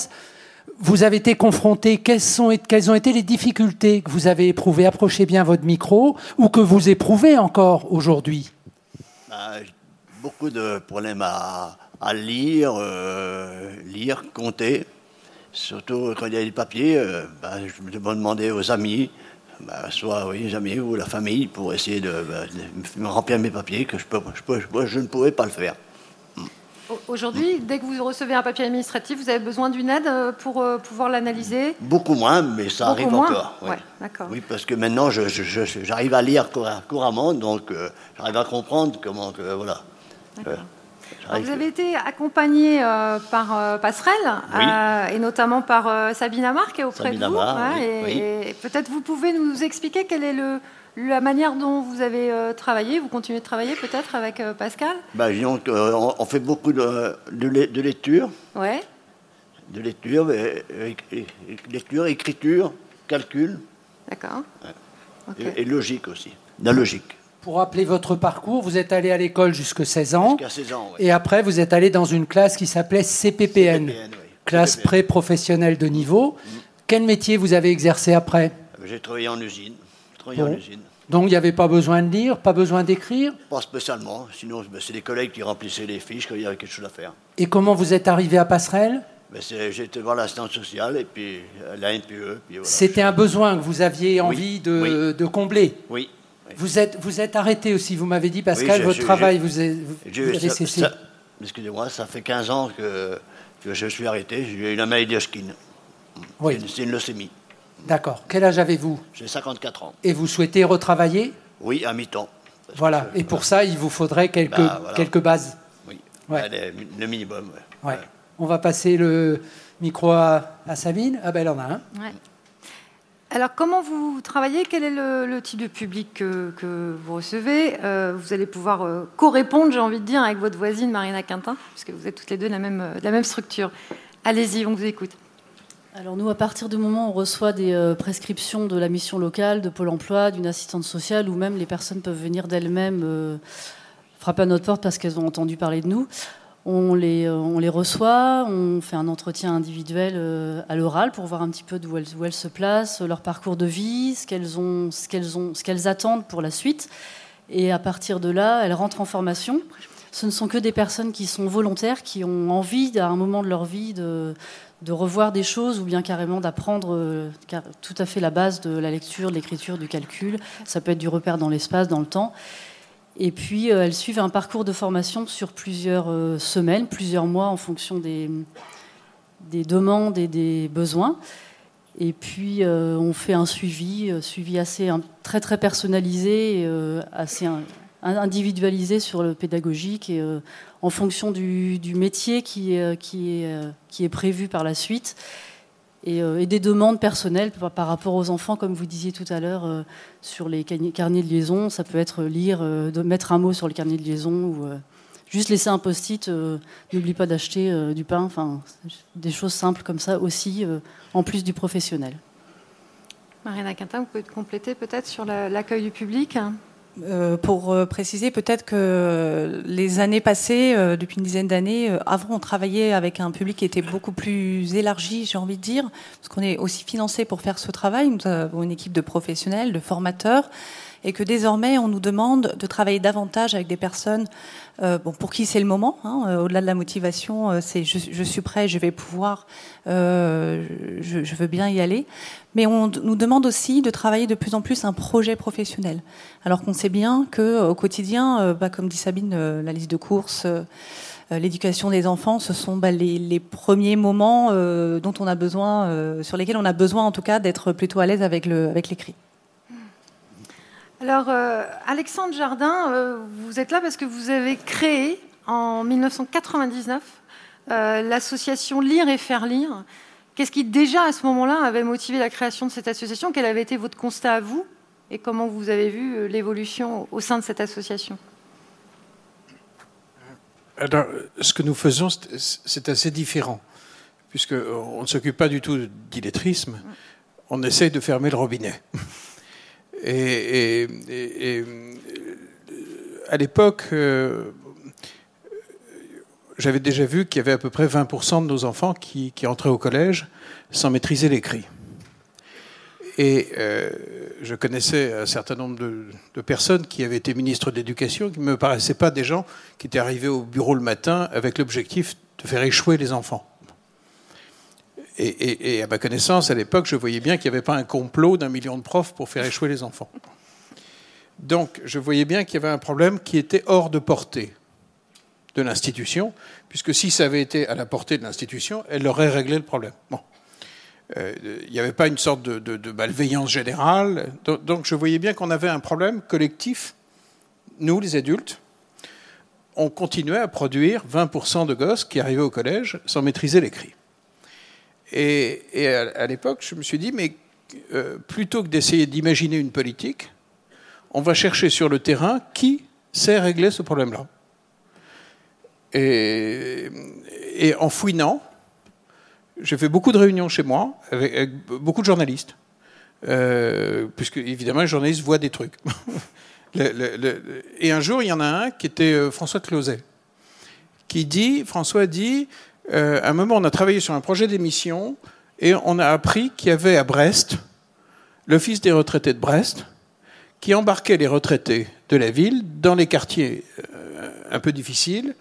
vous avez été confronté, quelles ont été les difficultés que vous avez éprouvées ? Approchez bien votre micro, ou que vous éprouvez encore aujourd'hui. Beaucoup de problèmes à lire, compter. Surtout quand il y a du papier, je me demandais aux amis... soit oui, jamais ou la famille pour essayer de remplir mes papiers que je ne pouvais pas le faire. Aujourd'hui, dès que vous recevez un papier administratif, vous avez besoin d'une aide pour pouvoir l'analyser ? Beaucoup moins, mais ça beaucoup arrive moins. Encore. Oui. Ouais, d'accord. Oui, parce que maintenant, j'arrive à lire couramment, donc j'arrive à comprendre comment... voilà. Alors, vous avez été accompagné par Passerelle, oui. Et notamment par Sabine Amar, qui est auprès de vous. Et peut-être vous pouvez nous expliquer quelle est la manière dont vous avez travaillé, vous continuez de travailler peut-être avec Pascal. On fait beaucoup de lecture, ouais. Lecture, écriture, calcul. D'accord. Ouais. Okay. Et logique aussi, la logique. Pour rappeler votre parcours, vous êtes allé à l'école jusqu'à 16 ans. Jusqu'à 16 ans, oui. Et après, vous êtes allé dans une classe qui s'appelait CPPN, oui. Classe pré-professionnelle de niveau. Mmh. Quel métier vous avez exercé après ? J'ai travaillé en usine. Donc, il n'y avait pas besoin de lire, pas besoin d'écrire ? Pas spécialement. Sinon, c'est les collègues qui remplissaient les fiches quand il y avait quelque chose à faire. Et comment vous êtes arrivé à Passerelle ? J'étais voir l'assistante sociale et puis la NPE. Puis voilà. C'était un besoin que vous aviez envie de combler ? Oui. Vous êtes arrêté aussi, vous m'avez dit, Pascal, oui, votre travail vous avez cessé. Excusez-moi, ça fait 15 ans que je suis arrêté. J'ai eu la maladie d'Hodgkin. Oui. C'est une leucémie. D'accord. Quel âge avez-vous ? J'ai 54 ans. Et vous souhaitez retravailler ? Oui, à mi-temps. Voilà. Et pour ça, il vous faudrait quelques bases. Oui, ouais. Le minimum. Ouais. Ouais. On va passer le micro à Sabine. Ah ben, elle en a un. Ouais. Alors, comment vous travaillez ? Quel est le type de public que vous recevez ? Vous allez pouvoir co-répondre, j'ai envie de dire, avec votre voisine Marina Quintin, puisque vous êtes toutes les deux de la même structure. Allez-y, on vous écoute. Alors nous, à partir du moment où on reçoit des prescriptions de la mission locale, de Pôle emploi, d'une assistante sociale, ou même les personnes peuvent venir d'elles-mêmes frapper à notre porte parce qu'elles ont entendu parler de nous, on les reçoit, on fait un entretien individuel à l'oral pour voir un petit peu d'où elles se placent, leur parcours de vie, ce qu'elles attendent pour la suite. Et à partir de là, elles rentrent en formation. Ce ne sont que des personnes qui sont volontaires, qui ont envie, à un moment de leur vie, de revoir des choses ou bien carrément d'apprendre tout à fait la base de la lecture, de l'écriture, du calcul. Ça peut être du repère dans l'espace, dans le temps. Et puis, elles suivent un parcours de formation sur plusieurs semaines, plusieurs mois, en fonction des demandes et des besoins. Et puis, on fait un suivi assez très, très personnalisé, assez individualisé sur le pédagogique, et en fonction du métier qui est prévu par la suite, et des demandes personnelles par rapport aux enfants, comme vous disiez tout à l'heure, sur les carnets de liaison. Ça peut être lire, mettre un mot sur le carnet de liaison, ou juste laisser un post-it, n'oublie pas d'acheter du pain, enfin, des choses simples comme ça aussi, en plus du professionnel. Marina Quintin, vous pouvez compléter peut-être sur l'accueil du public ? Pour préciser peut-être que les années passées, depuis une dizaine d'années, avant on travaillait avec un public qui était beaucoup plus élargi, j'ai envie de dire, parce qu'on est aussi financé pour faire ce travail. Nous avons une équipe de professionnels, de formateurs, et que désormais on nous demande de travailler davantage avec des personnes pour qui c'est le moment, hein, au-delà de la motivation, c'est je suis prêt, je vais pouvoir, je veux bien y aller. Mais on nous demande aussi de travailler de plus en plus un projet professionnel, alors qu'on sait bien qu'au quotidien, comme dit Sabine, la liste de courses, l'éducation des enfants, ce sont les premiers moments dont on a besoin, sur lesquels on a besoin en tout cas d'être plutôt à l'aise avec l'écrit. Alors, Alexandre Jardin, vous êtes là parce que vous avez créé en 1999 l'association Lire et Faire Lire. Qu'est-ce qui, déjà à ce moment-là, avait motivé la création de cette association? Quel avait été votre constat à vous? Et comment vous avez vu l'évolution au sein de cette association? Alors, ce que nous faisons, c'est assez différent, puisqu'on ne s'occupe pas du tout d'illettrisme. On essaye de fermer le robinet. Et à l'époque, j'avais déjà vu qu'il y avait à peu près 20% de nos enfants qui entraient au collège sans maîtriser l'écrit. Et je connaissais un certain nombre de personnes qui avaient été ministres de l'Éducation, qui ne me paraissaient pas des gens qui étaient arrivés au bureau le matin avec l'objectif de faire échouer les enfants. Et à ma connaissance, à l'époque, je voyais bien qu'il n'y avait pas un complot d'1 million de profs pour faire échouer les enfants. Donc, je voyais bien qu'il y avait un problème qui était hors de portée de l'institution, puisque si ça avait été à la portée de l'institution, elle aurait réglé le problème. Bon. Il n'y avait pas une sorte de malveillance générale. Donc, je voyais bien qu'on avait un problème collectif. Nous, les adultes, on continuait à produire 20% de gosses qui arrivaient au collège sans maîtriser l'écrit. Et à l'époque, je me suis dit, mais plutôt que d'essayer d'imaginer une politique, on va chercher sur le terrain qui sait régler ce problème-là. Et en fouinant, j'ai fait beaucoup de réunions chez moi avec beaucoup de journalistes, puisque évidemment les journalistes voient des trucs. Et un jour, il y en a un qui était François Closet, François dit. À un moment, on a travaillé sur un projet d'émission et on a appris qu'il y avait à Brest l'Office des retraités de Brest qui embarquait les retraités de la ville dans les quartiers un peu difficiles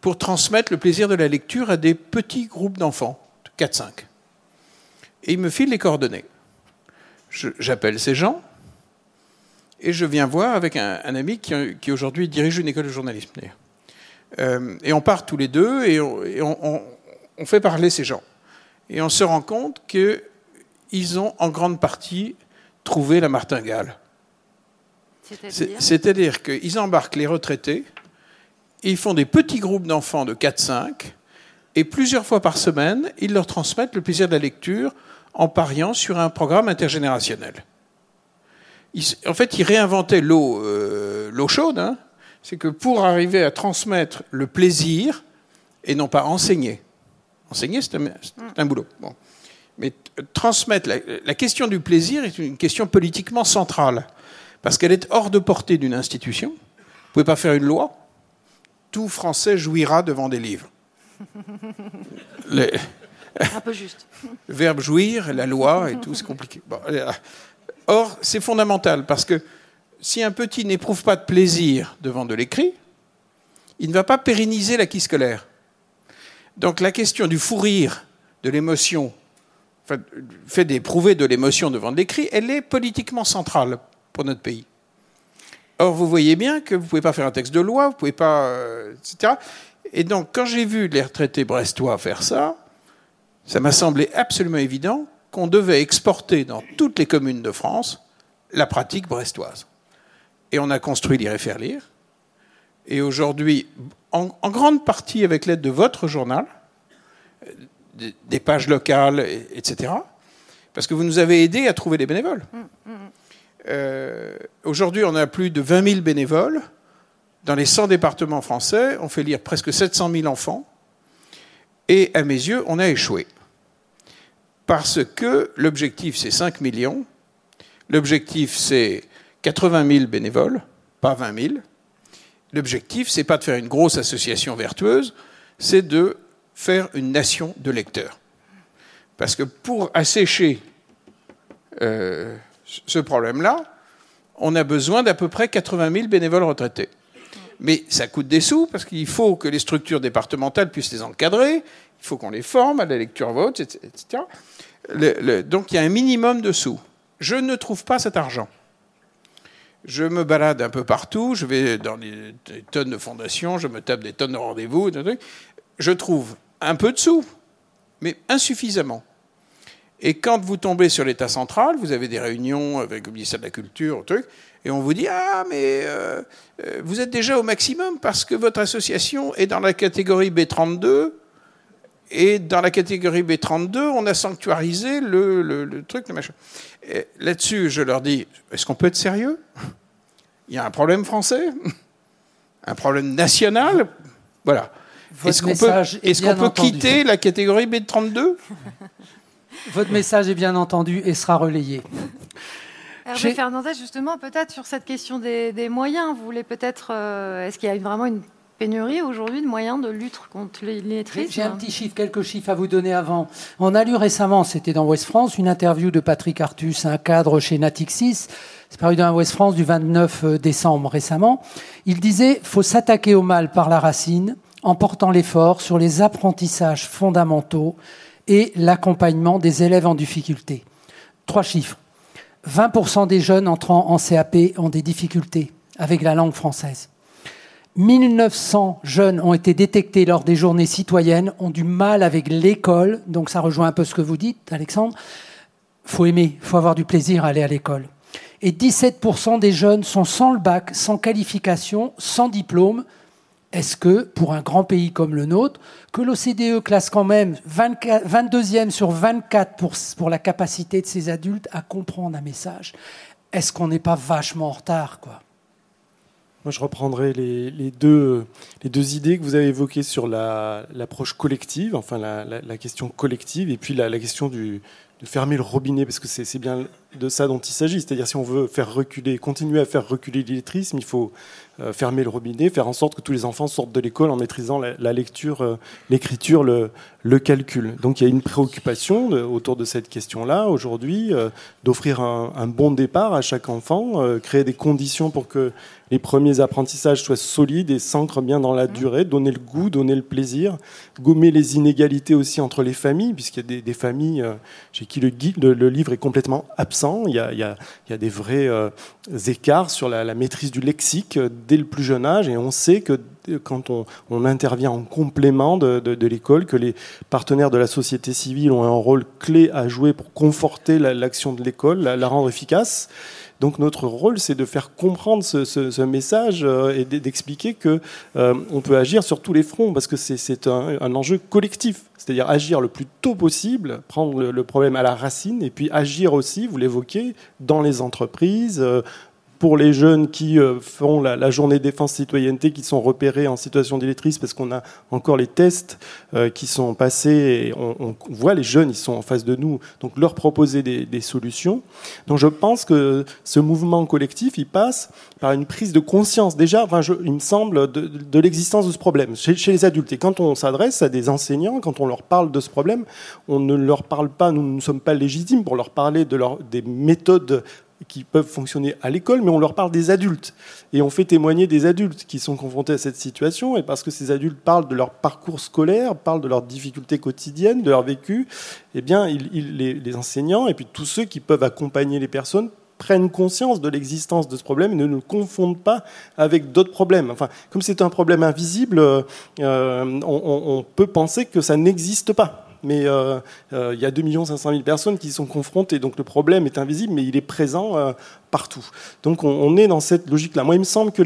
pour transmettre le plaisir de la lecture à des petits groupes d'enfants, 4-5. Et ils me filent les coordonnées. J'appelle ces gens et je viens voir avec un ami qui aujourd'hui dirige une école de journalisme, d'ailleurs. Et on part tous les deux et on fait parler ces gens. Et on se rend compte qu'ils ont en grande partie trouvé la martingale. C'est-à-dire qu'ils embarquent les retraités, ils font des petits groupes d'enfants de 4-5, et plusieurs fois par semaine, ils leur transmettent le plaisir de la lecture en pariant sur un programme intergénérationnel. En fait, ils réinventaient l'eau chaude, hein. C'est que pour arriver à transmettre le plaisir, et non pas enseigner. Enseigner, c'est un boulot. Bon. Mais transmettre, la question du plaisir est une question politiquement centrale, parce qu'elle est hors de portée d'une institution. Vous ne pouvez pas faire une loi. Tout Français jouira devant des livres. Un peu juste. Le verbe jouir, la loi et tout, c'est compliqué. Bon. Or, c'est fondamental, parce que si un petit n'éprouve pas de plaisir devant de l'écrit, il ne va pas pérenniser l'acquis scolaire. Donc la question du fou rire, de l'émotion, enfin, fait d'éprouver de l'émotion devant de l'écrit, elle est politiquement centrale pour notre pays. Or, vous voyez bien que vous ne pouvez pas faire un texte de loi, vous ne pouvez pas... etc. Et donc, quand j'ai vu les retraités brestois faire ça, ça m'a semblé absolument évident qu'on devait exporter dans toutes les communes de France la pratique brestoise. Et on a construit Lire et Faire Lire. Et aujourd'hui, en grande partie avec l'aide de votre journal, des pages locales, etc., parce que vous nous avez aidés à trouver des bénévoles. Aujourd'hui, on a plus de 20 000 bénévoles. Dans les 100 départements français, on fait lire presque 700 000 enfants. Et à mes yeux, on a échoué. Parce que l'objectif, c'est 5 millions. L'objectif, c'est 80 000 bénévoles, pas 20 000. L'objectif, c'est pas de faire une grosse association vertueuse, c'est de faire une nation de lecteurs. Parce que pour assécher ce problème-là, on a besoin d'à peu près 80 000 bénévoles retraités. Mais ça coûte des sous, parce qu'il faut que les structures départementales puissent les encadrer, il faut qu'on les forme à la lecture à voix haute, etc. Donc il y a un minimum de sous. Je ne trouve pas cet argent. Je me balade un peu partout, je vais dans des tonnes de fondations, je me tape des tonnes de rendez-vous, je trouve un peu de sous, mais insuffisamment. Et quand vous tombez sur l'État central, vous avez des réunions avec le ministère de la Culture, truc, et on vous dit « Ah, mais vous êtes déjà au maximum parce que votre association est dans la catégorie B32, et dans la catégorie B32, on a sanctuarisé le truc, le machin. » Là-dessus, je leur dis « Est-ce qu'on peut être sérieux ? Il y a un problème français ? Un problème national ? Voilà. Est-ce qu'on peut quitter la catégorie B32 ? » Votre message est bien entendu et sera relayé. Hervé Fernandez, justement, peut-être sur cette question des moyens, vous voulez peut-être... est-ce qu'il y a vraiment une pénurie aujourd'hui de moyens de lutte contre l'illettrisme ? J'ai un petit chiffre, quelques chiffres à vous donner avant. On a lu récemment, c'était dans Ouest-France, une interview de Patrick Artus, un cadre chez Natixis, c'est paru dans Ouest-France du 29 décembre récemment. Il disait « Faut s'attaquer au mal par la racine en portant l'effort sur les apprentissages fondamentaux et l'accompagnement des élèves en difficulté. » Trois chiffres. 20% des jeunes entrant en CAP ont des difficultés avec la langue française. 1900 jeunes ont été détectés lors des journées citoyennes, ont du mal avec l'école, donc ça rejoint un peu ce que vous dites, Alexandre. Faut aimer, faut avoir du plaisir à aller à l'école. Et 17% des jeunes sont sans le bac, sans qualification, sans diplôme. Est-ce que, pour un grand pays comme le nôtre, que l'OCDE classe quand même 22e sur 24 pour la capacité de ces adultes à comprendre un message, est-ce qu'on n'est pas vachement en retard, quoi ? Moi, je reprendrai les deux idées que vous avez évoquées sur l'approche collective, enfin la question collective, et puis la question de fermer le robinet, parce que c'est bien de ça dont il s'agit. C'est-à-dire, si on veut continuer à faire reculer l'illettrisme, il faut fermer le robinet, faire en sorte que tous les enfants sortent de l'école en maîtrisant la lecture, l'écriture, le calcul. Donc il y a une préoccupation autour de cette question-là, aujourd'hui, d'offrir un bon départ à chaque enfant, créer des conditions pour que les premiers apprentissages soient solides et s'ancrent bien dans la durée, donner le goût, donner le plaisir, gommer les inégalités aussi entre les familles, puisqu'il y a des familles... chez qui le livre est complètement absent. Il y a des vrais écarts sur la maîtrise du lexique dès le plus jeune âge. Et on sait que quand on intervient en complément de l'école, que les partenaires de la société civile ont un rôle clé à jouer pour conforter l'action de l'école, la rendre efficace. Donc notre rôle, c'est de faire comprendre ce message et d'expliquer qu'on peut agir sur tous les fronts, parce que c'est un enjeu collectif. C'est-à-dire agir le plus tôt possible, prendre le problème à la racine, et puis agir aussi, vous l'évoquez, dans les entreprises, pour les jeunes qui font la journée défense citoyenneté, qui sont repérés en situation d'illettrisme, parce qu'on a encore les tests qui sont passés, et on voit les jeunes, ils sont en face de nous, donc leur proposer des solutions. Donc je pense que ce mouvement collectif, il passe par une prise de conscience, déjà, enfin, il me semble, de l'existence de ce problème chez les adultes. Et quand on s'adresse à des enseignants, quand on leur parle de ce problème, on ne leur parle pas, nous ne sommes pas légitimes pour leur parler des méthodes qui peuvent fonctionner à l'école, mais on leur parle des adultes. Et on fait témoigner des adultes qui sont confrontés à cette situation, et parce que ces adultes parlent de leur parcours scolaire, parlent de leurs difficultés quotidiennes, de leur vécu, eh bien, les enseignants, et puis tous ceux qui peuvent accompagner les personnes, prennent conscience de l'existence de ce problème et ne le confondent pas avec d'autres problèmes. Enfin, comme c'est un problème invisible, on peut penser que ça n'existe pas. Mais il y a 2 500 000 personnes qui sont confrontées. Donc le problème est invisible, mais il est présent partout. Donc on est dans cette logique-là. Moi, il me semble que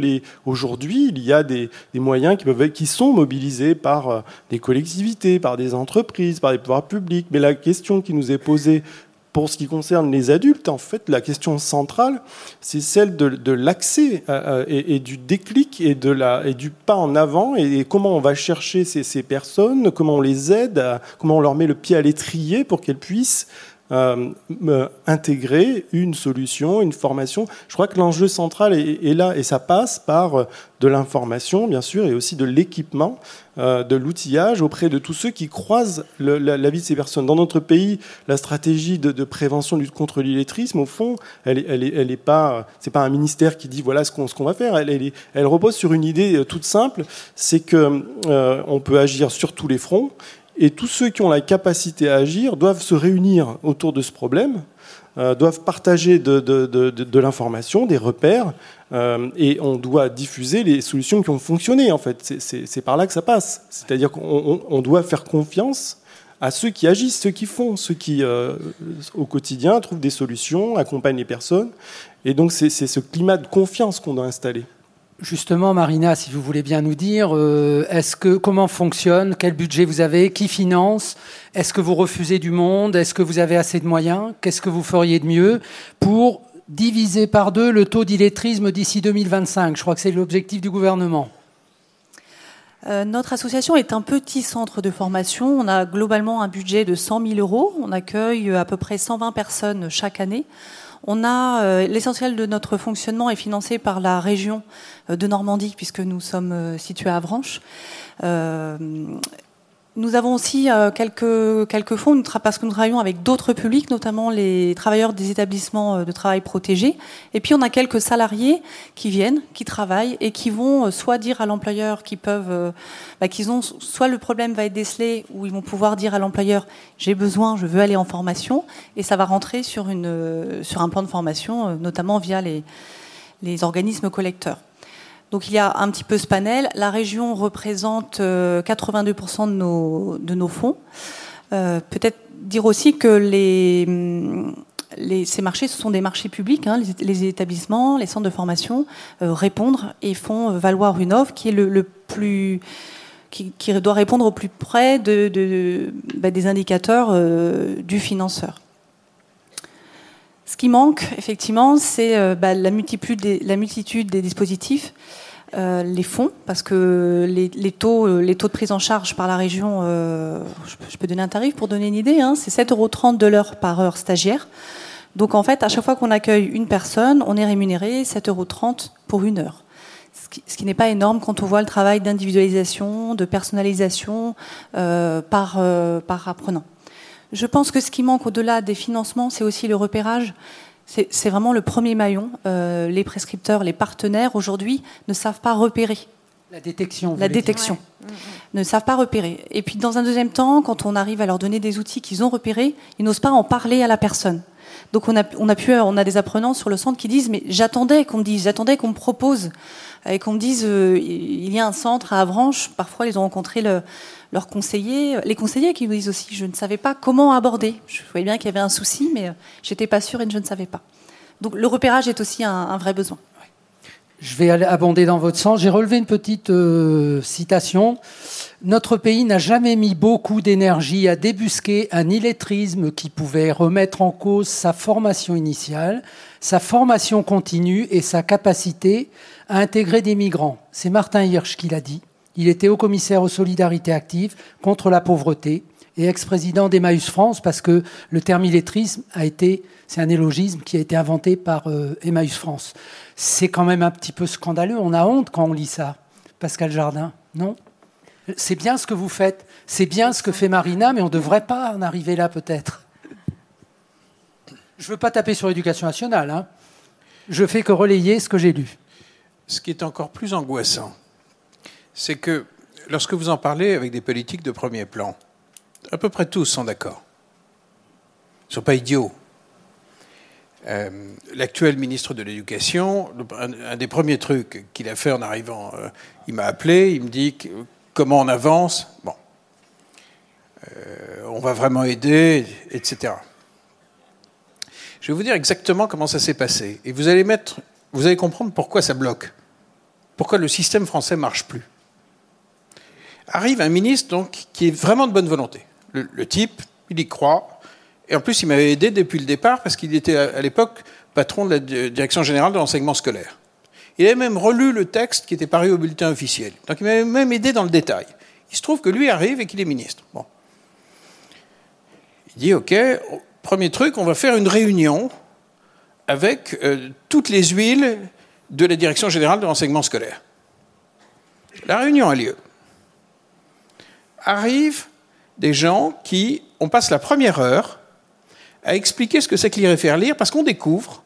aujourd'hui, il y a des moyens qui sont mobilisés par des collectivités, par des entreprises, par des pouvoirs publics. Mais la question qui nous est posée pour ce qui concerne les adultes, en fait, la question centrale, c'est celle de l'accès et du déclic et du pas en avant, et comment on va chercher ces personnes, comment on les aide, comment on leur met le pied à l'étrier pour qu'elles puissent intégrer une solution, une formation. Je crois que l'enjeu central est là, et ça passe par de l'information, bien sûr, et aussi de l'équipement, de l'outillage auprès de tous ceux qui croisent la vie de ces personnes. Dans notre pays, la stratégie de prévention lutte contre l'illettrisme, au fond, elle est pas, c'est pas un ministère qui dit voilà ce qu'on va faire. Elle repose sur une idée toute simple, c'est que on peut agir sur tous les fronts. Et tous ceux qui ont la capacité à agir doivent se réunir autour de ce problème doivent partager de l'information, des repères, et on doit diffuser les solutions qui ont fonctionné, en fait. C'est par là que ça passe. C'est-à-dire qu'on doit faire confiance à ceux qui agissent, ceux qui font, ceux qui, au quotidien, trouvent des solutions, accompagnent les personnes. Et donc, c'est ce climat de confiance qu'on doit installer. Justement, Marina, si vous voulez bien nous dire, comment fonctionne, quel budget vous avez, qui finance, est-ce que vous refusez du monde, est-ce que vous avez assez de moyens, qu'est-ce que vous feriez de mieux pour diviser par deux le taux d'illettrisme d'ici 2025 ? Je crois que c'est l'objectif du gouvernement. Notre association est un petit centre de formation. On a globalement un budget de 100 000 €. On accueille à peu près 120 personnes chaque année. On a l'essentiel de notre fonctionnement est financé par la région de Normandie, puisque nous sommes situés à Avranches. Nous avons aussi quelques fonds parce que nous travaillons avec d'autres publics, notamment les travailleurs des établissements de travail protégés. Et puis on a quelques salariés qui viennent, qui travaillent et qui vont soit dire à l'employeur qu'ils ont soit le problème va être décelé, ou ils vont pouvoir dire à l'employeur j'ai besoin, je veux aller en formation, et ça va rentrer sur un plan de formation, notamment via les organismes collecteurs. Donc il y a un petit peu ce panel. La région représente 82% de nos fonds. Peut-être dire aussi que ces marchés, ce sont des marchés publics. Hein, les établissements, les centres de formation répondent et font valoir une offre qui est le plus... qui doit répondre au plus près des indicateurs du financeur. Ce qui manque, effectivement, c'est la multitude des dispositifs, les fonds, parce que les taux de prise en charge par la région, je peux donner un tarif pour donner une idée, hein, c'est 7,30 € de l'heure par heure stagiaire. Donc, en fait, à chaque fois qu'on accueille une personne, on est rémunéré 7,30 € pour une heure. Ce qui n'est pas énorme quand on voit le travail d'individualisation, de personnalisation par apprenant. Je pense que ce qui manque au-delà des financements, c'est aussi le repérage. C'est vraiment le premier maillon. Les prescripteurs, les partenaires, aujourd'hui, ne savent pas repérer. La détection. La détection. Ouais. Ne savent pas repérer. Et puis, dans un deuxième temps, quand on arrive à leur donner des outils qu'ils ont repérés, ils n'osent pas en parler à la personne. Donc, on a des apprenants sur le centre qui disent « Mais j'attendais qu'on me propose ». Et qu'on me dise il y a un centre à Avranches. Parfois, ils ont rencontré leurs conseillers. Les conseillers qui me disent aussi, je ne savais pas comment aborder. Je voyais bien qu'il y avait un souci, mais je n'étais pas sûre et je ne savais pas. Donc, le repérage est aussi un vrai besoin. Je vais abonder dans votre sens. J'ai relevé une petite citation. « Notre pays n'a jamais mis beaucoup d'énergie à débusquer un illettrisme qui pouvait remettre en cause sa formation initiale, sa formation continue et sa capacité à intégrer des migrants. » C'est Martin Hirsch qui l'a dit. Il était haut-commissaire aux solidarités actives contre la pauvreté et ex-président d'Emmaüs France, parce que le terme illettrisme c'est un élogisme qui a été inventé par Emmaüs France. C'est quand même un petit peu scandaleux. On a honte quand on lit ça. Pascal Jardin, non ? C'est bien ce que vous faites. C'est bien ce que fait Marina, mais on ne devrait pas en arriver là, peut-être. Je ne veux pas taper sur l'Éducation nationale. Hein. Je fais que relayer ce que j'ai lu. Ce qui est encore plus angoissant, c'est que lorsque vous en parlez avec des politiques de premier plan, à peu près tous sont d'accord. Ils ne sont pas idiots. L'actuel ministre de l'Éducation, un des premiers trucs qu'il a fait en arrivant, il m'a appelé, il me dit comment on avance, on va vraiment aider, etc. Je vais vous dire exactement comment ça s'est passé. Et vous allez comprendre pourquoi ça bloque. Pourquoi le système français ne marche plus. Arrive un ministre donc, qui est vraiment de bonne volonté. Le type, il y croit. Et en plus, il m'avait aidé depuis le départ parce qu'il était à l'époque patron de la Direction générale de l'enseignement scolaire. Il avait même relu le texte qui était paru au bulletin officiel. Donc il m'avait même aidé dans le détail. Il se trouve que lui arrive et qu'il est ministre. Bon. Il dit, OK, premier truc, on va faire une réunion avec toutes les huiles de la Direction générale de l'enseignement scolaire. La réunion a lieu. Arrivent des gens on passe la première heure à expliquer ce que c'est que lire et faire lire, parce qu'on découvre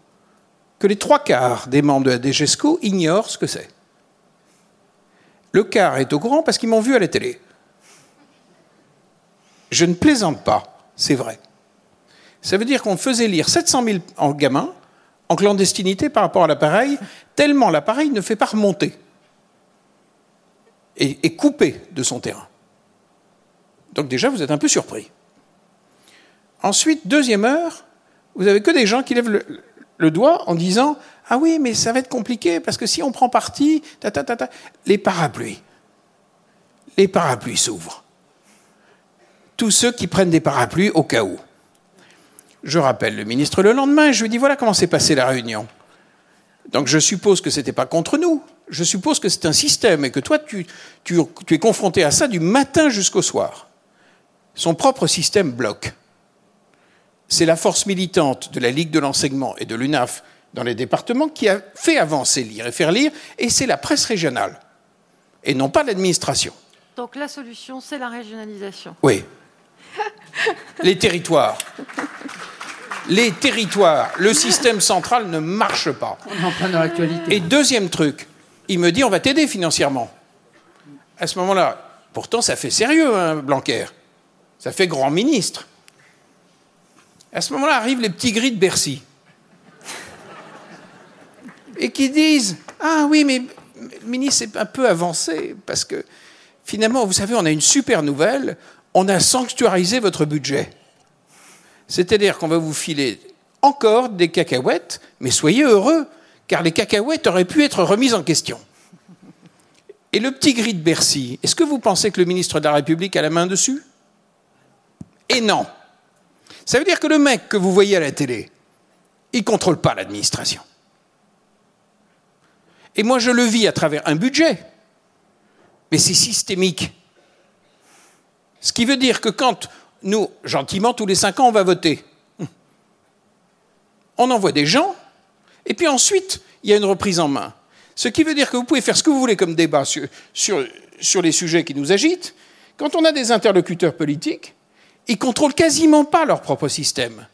que les 3/4 des membres de la DGESCO ignorent ce que c'est. Le quart est au courant parce qu'ils m'ont vu à la télé. Je ne plaisante pas, c'est vrai. Ça veut dire qu'on faisait lire 700 000 gamins en clandestinité par rapport à l'appareil, tellement l'appareil ne fait pas remonter et est coupé de son terrain. Donc déjà, vous êtes un peu surpris. Ensuite, deuxième heure, vous n'avez que des gens qui lèvent le doigt en disant « Ah oui, mais ça va être compliqué, parce que si on prend parti, ta. » Les parapluies s'ouvrent. Tous ceux qui prennent des parapluies au cas où. Je rappelle le ministre le lendemain et je lui dis « Voilà comment s'est passée la réunion. » Donc je suppose que ce n'était pas contre nous. Je suppose que c'est un système et que toi, tu es confronté à ça du matin jusqu'au soir. Son propre système bloque. C'est la force militante de la Ligue de l'enseignement et de l'UNAF dans les départements qui a fait avancer Lire et Faire Lire, et c'est la presse régionale, et non pas l'administration. Donc la solution, c'est la régionalisation. Oui. Les territoires. Les territoires. Le système central ne marche pas. On est en plein dans l'actualité. Et deuxième truc, il me dit, on va t'aider financièrement. À ce moment-là, pourtant, ça fait sérieux, hein, Blanquer. Ça fait grand ministre. À ce moment-là, arrivent les petits gris de Bercy. Et qui disent, ah oui, mais le ministre est un peu avancé, parce que finalement, vous savez, on a une super nouvelle, on a sanctuarisé votre budget. C'est-à-dire qu'on va vous filer encore des cacahuètes, mais soyez heureux, car les cacahuètes auraient pu être remises en question. Et le petit gris de Bercy, est-ce que vous pensez que le ministre de la République a la main dessus ? Et non. Ça veut dire que le mec que vous voyez à la télé, il ne contrôle pas l'administration. Et moi, je le vis à travers un budget, mais c'est systémique. Ce qui veut dire que quand nous, gentiment, tous les 5 ans, on va voter, on envoie des gens, et puis ensuite, il y a une reprise en main. Ce qui veut dire que vous pouvez faire ce que vous voulez comme débat sur les sujets qui nous agitent. Quand on a des interlocuteurs politiques, ils ne contrôlent quasiment pas leur propre système.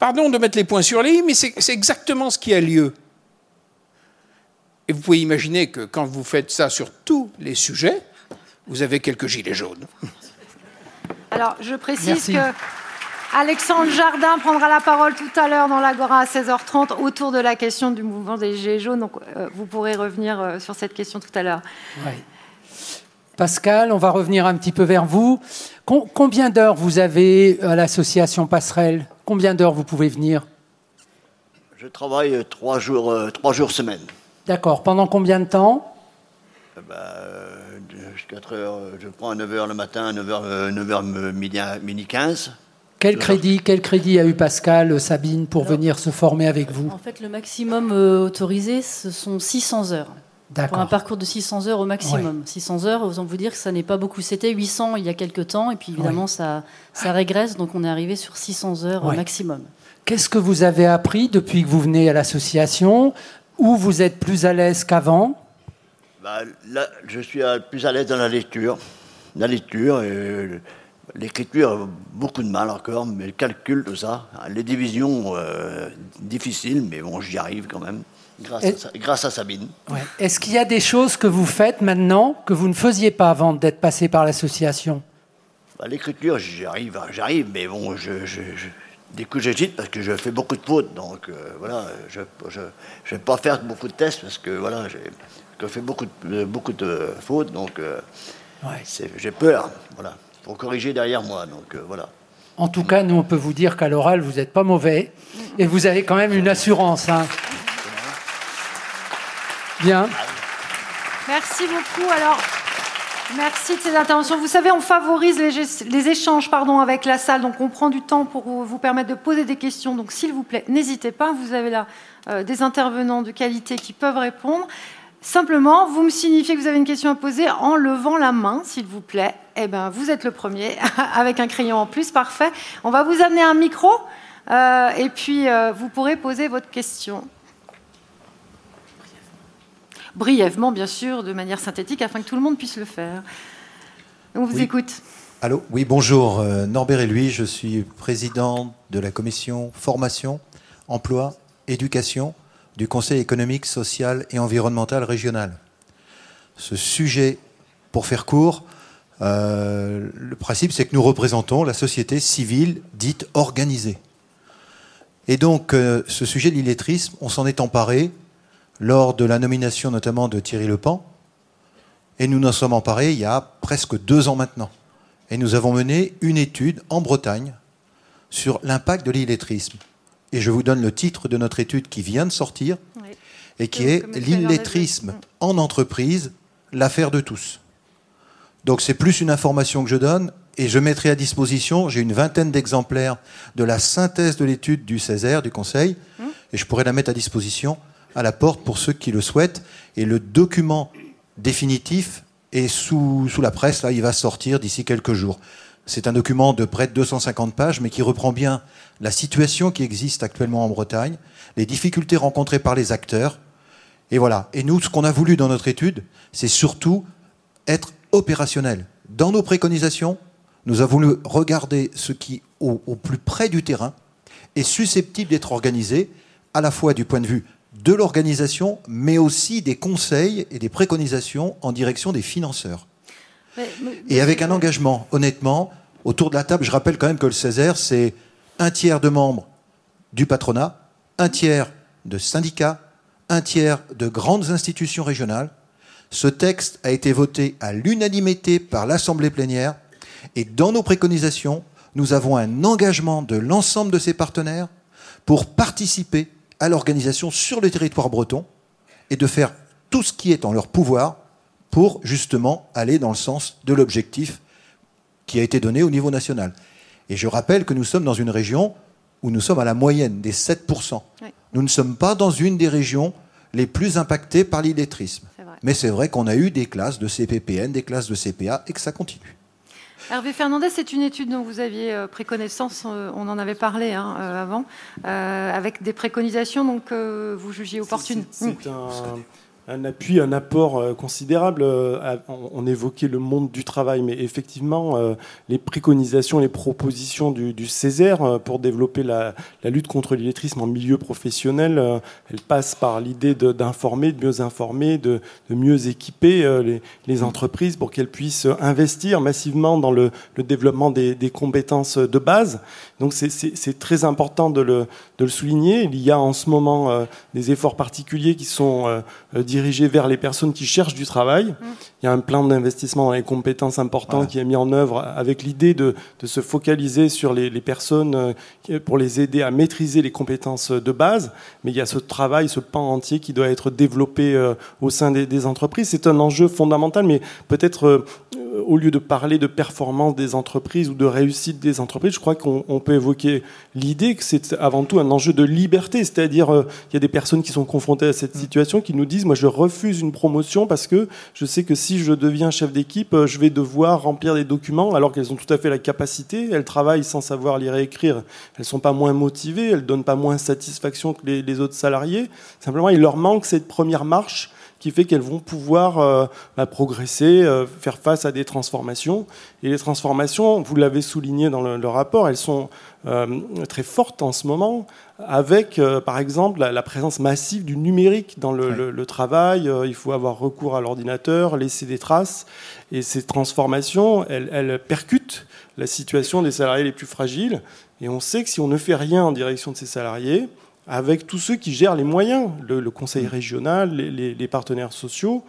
Pardon de mettre les points sur les i, mais c'est exactement ce qui a lieu. Et vous pouvez imaginer que quand vous faites ça sur tous les sujets, vous avez quelques gilets jaunes. Alors, je précise que Alexandre Jardin prendra la parole tout à l'heure dans l'Agora à 16h30 autour de la question du mouvement des gilets jaunes. Donc, vous pourrez revenir sur cette question tout à l'heure. Oui. Pascal, on va revenir un petit peu vers vous. Combien d'heures vous avez à l'association Passerelle ? Combien d'heures vous pouvez venir ? Je travaille 3 jours semaine. D'accord. Pendant combien de temps ? Je prends à 9h le matin, 9h midi 15. Quel crédit a eu Pascal, Sabine, pour venir se former avec vous ? En fait, le maximum autorisé, ce sont 600 heures. D'accord. Pour un parcours de 600 heures au maximum. Ouais. 600 heures, autant vous dire que ça n'est pas beaucoup. C'était 800 il y a quelques temps, et puis évidemment, ça régresse, donc on est arrivé sur 600 heures au maximum. Qu'est-ce que vous avez appris depuis que vous venez à l'association ? Où vous êtes plus à l'aise qu'avant ? Là, je suis plus à l'aise dans la lecture. La lecture, et l'écriture, beaucoup de mal encore, mais le calcul, tout ça. Les divisions, difficiles, mais bon, j'y arrive quand même, grâce à Sabine. Ouais. Est-ce qu'il y a des choses que vous faites maintenant que vous ne faisiez pas avant d'être passé par l'association ? L'écriture, j'arrive, mais bon, du coup, j'hésite parce que je fais beaucoup de fautes, donc voilà, je vais pas faire beaucoup de tests parce que voilà, je fais beaucoup de fautes, donc j'ai peur. Voilà, faut corriger derrière moi, donc voilà. En tout cas, nous on peut vous dire qu'à l'oral vous n'êtes pas mauvais et vous avez quand même une assurance. Hein. Bien. Merci beaucoup. Alors. Merci de ces interventions. Vous savez, on favorise les échanges avec la salle, donc on prend du temps pour vous permettre de poser des questions. Donc, s'il vous plaît, n'hésitez pas. Vous avez là des intervenants de qualité qui peuvent répondre. Simplement, vous me signifiez que vous avez une question à poser en levant la main, s'il vous plaît. Eh bien, vous êtes le premier, avec un crayon en plus. Parfait. On va vous amener un micro et puis vous pourrez poser votre question. Brièvement, bien sûr, de manière synthétique, afin que tout le monde puisse le faire. On vous écoute. Allô ? Oui, bonjour. Norbert et Louis, je suis président de la commission formation, emploi, éducation du Conseil économique, social et environnemental régional. Ce sujet, pour faire court, Le principe, c'est que nous représentons la société civile dite organisée. Et donc, ce sujet de l'illettrisme, on s'en est emparé lors de la nomination notamment de Thierry Le Pan. Et nous nous en sommes emparés il y a presque 2 ans maintenant. Et nous avons mené une étude en Bretagne sur l'impact de l'illettrisme. Et je vous donne le titre de notre étude qui vient de sortir, oui, et qui est « L'illettrisme en entreprise, l'affaire de tous ». Donc c'est plus une information que je donne, et je mettrai à disposition, j'ai une vingtaine d'exemplaires de la synthèse de l'étude du CESER, du Conseil, et je pourrai la mettre à disposition à la porte pour ceux qui le souhaitent. Et le document définitif est sous la presse, là il va sortir d'ici quelques jours. C'est un document de près de 250 pages, mais qui reprend bien la situation qui existe actuellement en Bretagne, les difficultés rencontrées par les acteurs. Et voilà. Et nous, ce qu'on a voulu dans notre étude, c'est surtout être opérationnel. Dans nos préconisations, nous avons voulu regarder ce qui, au plus près du terrain, est susceptible d'être organisé, à la fois du point de vue de l'organisation, mais aussi des conseils et des préconisations en direction des financeurs. Et avec un engagement, honnêtement, autour de la table, je rappelle quand même que le CESER, c'est 1/3 de membres du patronat, 1/3 de syndicats, 1/3 de grandes institutions régionales. Ce texte a été voté à l'unanimité par l'Assemblée plénière. Et dans nos préconisations, nous avons un engagement de l'ensemble de ces partenaires pour participer à l'organisation sur le territoire breton et de faire tout ce qui est en leur pouvoir pour justement aller dans le sens de l'objectif qui a été donné au niveau national. Et je rappelle que nous sommes dans une région où nous sommes à la moyenne des 7%. Oui. Nous ne sommes pas dans une des régions les plus impactées par l'illettrisme. Mais c'est vrai qu'on a eu des classes de CPPN, des classes de CPA, et que ça continue. Hervé Fernandez, c'est une étude dont vous aviez pris connaissance, on en avait parlé avant, avec des préconisations donc, vous jugiez opportunes. Un appui, un apport considérable. On évoquait le monde du travail, mais effectivement, les préconisations, les propositions du CESER pour développer la lutte contre l'illettrisme en milieu professionnel, elles passent par l'idée d'informer, de mieux informer, de mieux équiper les entreprises pour qu'elles puissent investir massivement dans le développement des compétences de base. Donc c'est très important de le souligner. Il y a en ce moment des efforts particuliers qui sont dirigés vers les personnes qui cherchent du travail. Il y a un plan d'investissement dans les compétences important qui est mis en œuvre avec l'idée de se focaliser sur les personnes pour les aider à maîtriser les compétences de base. Mais il y a ce travail, ce pan entier qui doit être développé au sein des entreprises. C'est un enjeu fondamental, mais peut-être au lieu de parler de performance des entreprises ou de réussite des entreprises, je crois qu'on peut évoquer l'idée que c'est avant tout un enjeu de liberté. C'est-à-dire, il y a des personnes qui sont confrontées à cette situation qui nous disent « Moi, je refuse une promotion parce que je sais que si je deviens chef d'équipe, je vais devoir remplir des documents alors qu'elles ont tout à fait la capacité. Elles travaillent sans savoir lire et écrire. Elles ne sont pas moins motivées. Elles ne donnent pas moins satisfaction que les autres salariés. Simplement, il leur manque cette première marche qui fait qu'elles vont pouvoir progresser, faire face à des transformations. Et les transformations, vous l'avez souligné dans le rapport, elles sont très fortes en ce moment, avec, par exemple, la présence massive du numérique dans le travail. Il faut avoir recours à l'ordinateur, laisser des traces. Et ces transformations, elles percutent la situation des salariés les plus fragiles. Et on sait que si on ne fait rien en direction de ces salariés, avec tous ceux qui gèrent les moyens, le conseil régional, les partenaires sociaux,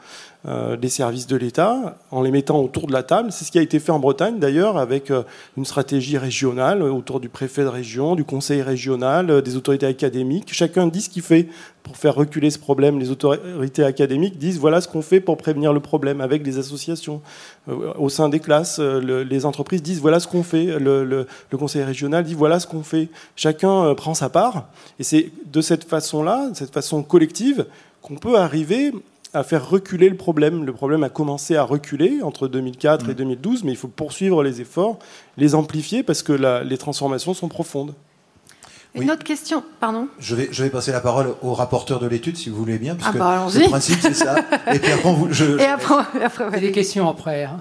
les services de l'État, en les mettant autour de la table. C'est ce qui a été fait en Bretagne, d'ailleurs, avec une stratégie régionale autour du préfet de région, du conseil régional, des autorités académiques. Chacun dit ce qu'il fait pour faire reculer ce problème. Les autorités académiques disent « voilà ce qu'on fait pour prévenir le problème » avec les associations. Au sein des classes, les entreprises disent « voilà ce qu'on fait ». Le conseil régional dit « voilà ce qu'on fait ». Chacun prend sa part. Et c'est de cette façon-là, cette façon collective, qu'on peut arriver à faire reculer le problème. Le problème a commencé à reculer entre 2004 et 2012, mais il faut poursuivre les efforts, les amplifier, parce que les transformations sont profondes. Une autre question, pardon. Je vais passer la parole au rapporteur de l'étude, si vous voulez bien, parce que le principe, c'est ça. Et puis après, il y a des questions après. Hein.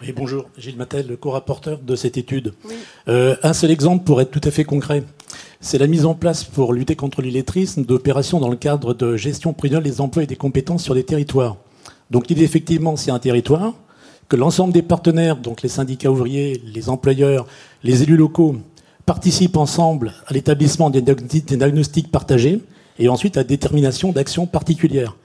Oui, bonjour, Gilles Mattel, le co-rapporteur de cette étude. Oui. Un seul exemple, pour être tout à fait concret. C'est la mise en place, pour lutter contre l'illettrisme, d'opérations dans le cadre de gestion pluriannuelle des emplois et des compétences sur des territoires. Donc l'idée, effectivement, c'est un territoire que l'ensemble des partenaires, donc les syndicats ouvriers, les employeurs, les élus locaux, participent ensemble à l'établissement des diagnostics partagés et ensuite à la détermination d'actions particulières.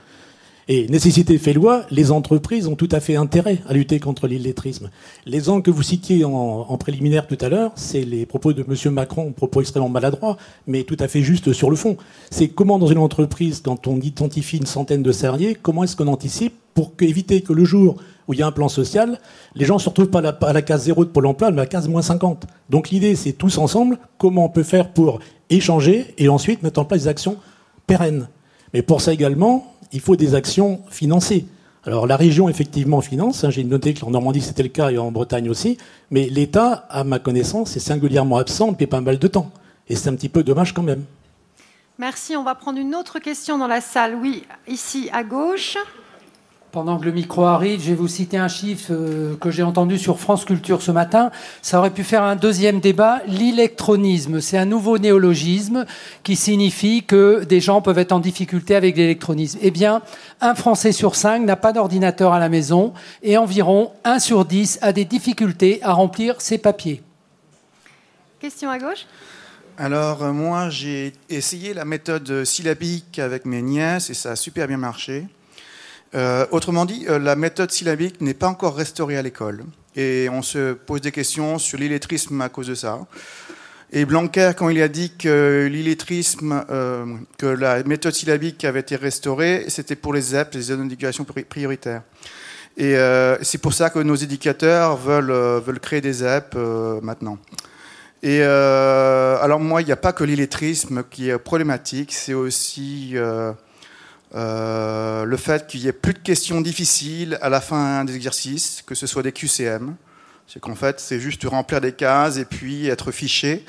Et nécessité fait loi, les entreprises ont tout à fait intérêt à lutter contre l'illettrisme. L'exemple que vous citiez en préliminaire tout à l'heure, c'est les propos de M. Macron, propos extrêmement maladroits, mais tout à fait justes sur le fond. C'est comment dans une entreprise, quand on identifie une centaine de salariés, comment est-ce qu'on anticipe pour éviter que le jour où il y a un plan social, les gens ne se retrouvent pas à la case 0 de Pôle emploi, mais à la case moins 50. Donc l'idée, c'est tous ensemble, comment on peut faire pour échanger et ensuite mettre en place des actions pérennes. Mais pour ça également, il faut des actions financées. Alors la région, effectivement, finance. J'ai noté qu'en Normandie, c'était le cas et en Bretagne aussi. Mais l'État, à ma connaissance, est singulièrement absent depuis pas mal de temps. Et c'est un petit peu dommage quand même. Merci. On va prendre une autre question dans la salle. Oui, ici, à gauche. Pendant que le micro arrive, je vais vous citer un chiffre que j'ai entendu sur France Culture ce matin. Ça aurait pu faire un deuxième débat. L'électronisme, c'est un nouveau néologisme qui signifie que des gens peuvent être en difficulté avec l'électronisme. Eh bien, 1 Français sur 5 n'a pas d'ordinateur à la maison et environ 1 sur 10 a des difficultés à remplir ses papiers. Question à gauche. Alors, moi, j'ai essayé la méthode syllabique avec mes nièces et ça a super bien marché. Autrement dit, la méthode syllabique n'est pas encore restaurée à l'école. Et on se pose des questions sur l'illettrisme à cause de ça. Et Blanquer, quand il a dit que l'illettrisme, que la méthode syllabique avait été restaurée, c'était pour les ZEP, les zones d'éducation prioritaire. Et c'est pour ça que nos éducateurs veulent créer des ZEP maintenant. Et alors moi, il n'y a pas que l'illettrisme qui est problématique, c'est aussi... le fait qu'il n'y ait plus de questions difficiles à la fin des exercices, que ce soit des QCM, c'est qu'en fait c'est juste remplir des cases et puis être fiché,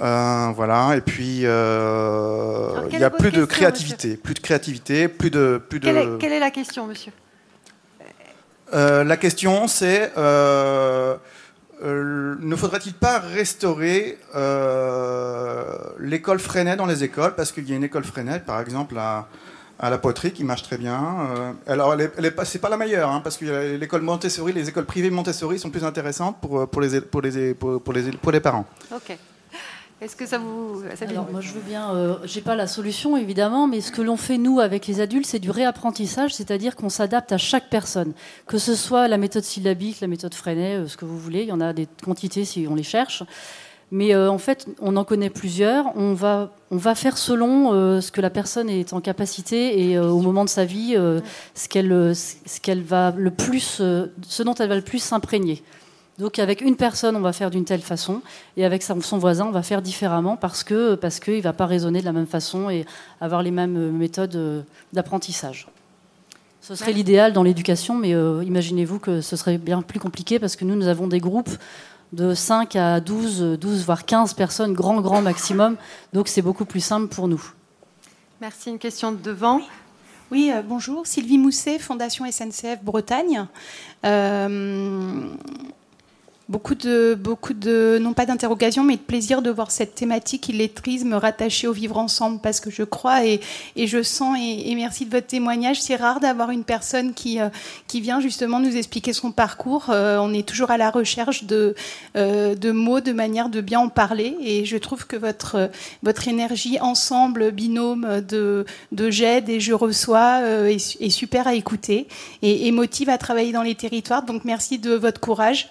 voilà. Et puis il n'y a plus de créativité, Quelle est la question, monsieur ? La question c'est ne faudrait-il pas restaurer l'école Freinet dans les écoles, parce qu'il y a une école Freinet, par exemple à la poterie qui marche très bien. Alors, c'est pas la meilleure, hein, parce que l'école Montessori, les écoles privées Montessori sont plus intéressantes pour les parents. Ok. Est-ce que ça vous... Alors, moi, je veux bien... j'ai pas la solution, évidemment, mais ce que l'on fait, nous, avec les adultes, c'est du réapprentissage, c'est-à-dire qu'on s'adapte à chaque personne. Que ce soit la méthode syllabique, la méthode Freinet, ce que vous voulez, il y en a des quantités si on les cherche. Mais en fait, on en connaît plusieurs. On va faire selon ce que la personne est en capacité et au moment de sa vie, ce dont elle va le plus s'imprégner. Donc avec une personne, on va faire d'une telle façon, et avec son voisin, on va faire différemment parce que il va pas raisonner de la même façon et avoir les mêmes méthodes d'apprentissage. Ce serait l'idéal dans l'éducation, mais imaginez-vous que ce serait bien plus compliqué parce que nous avons des groupes de 5 à 12 voire 15 personnes, grand maximum. Donc c'est beaucoup plus simple pour nous. Merci. Une question de devant. Oui, bonjour. Sylvie Mousset, Fondation SNCF Bretagne. Beaucoup de non pas d'interrogation, mais de plaisir de voir cette thématique illettrisme rattachée au vivre ensemble, parce que je crois et je sens, et merci de votre témoignage, c'est rare d'avoir une personne qui vient justement nous expliquer son parcours. On est toujours à la recherche de mots, de manière de bien en parler, et je trouve que votre énergie ensemble, binôme de j'aide et je reçois, est super à écouter et motive à travailler dans les territoires. Donc merci de votre courage,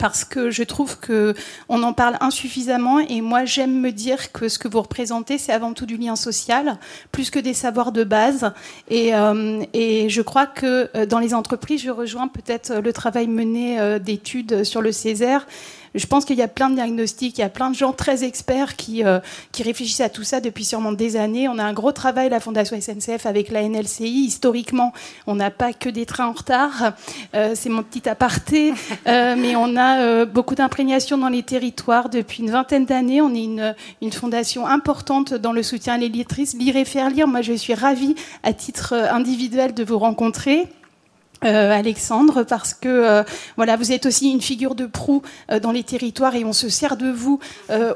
parce que je trouve que on en parle insuffisamment, et moi j'aime me dire que ce que vous représentez, c'est avant tout du lien social, plus que des savoirs de base, et je crois que dans les entreprises, je rejoins peut-être le travail mené d'études sur le CESER. Je pense qu'il y a plein de diagnostics, il y a plein de gens très experts qui réfléchissent à tout ça depuis sûrement des années. On a un gros travail, la Fondation SNCF, avec la NLCI. Historiquement, on n'a pas que des trains en retard. C'est mon petit aparté. Mais on a beaucoup d'imprégnation dans les territoires. Depuis une vingtaine d'années, on est une fondation importante dans le soutien à l'illettrisme. Lire et faire lire, moi je suis ravie à titre individuel de vous rencontrer. Alexandre, parce que voilà, vous êtes aussi une figure de proue dans les territoires et on se sert de vous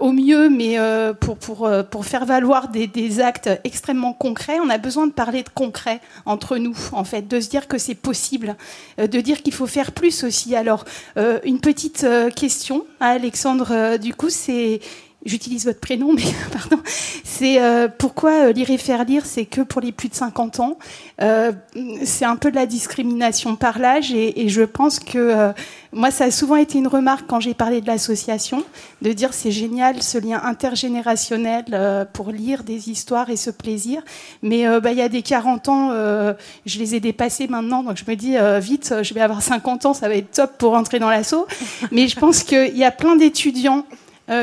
au mieux, mais pour faire valoir des actes extrêmement concrets. On a besoin de parler de concret entre nous, en fait, de se dire que c'est possible, de dire qu'il faut faire plus aussi. Alors, une petite question à Alexandre, du coup, c'est... J'utilise votre prénom, mais pardon. C'est pourquoi lire et faire lire, c'est que pour les plus de 50 ans. C'est un peu de la discrimination par l'âge, et je pense que moi, ça a souvent été une remarque quand j'ai parlé de l'association, de dire c'est génial ce lien intergénérationnel pour lire des histoires et ce plaisir. Mais il y a des 40 ans, je les ai dépassés maintenant, donc je me dis vite, je vais avoir 50 ans, ça va être top pour entrer dans l'assaut. Mais je pense qu'il y a plein d'étudiants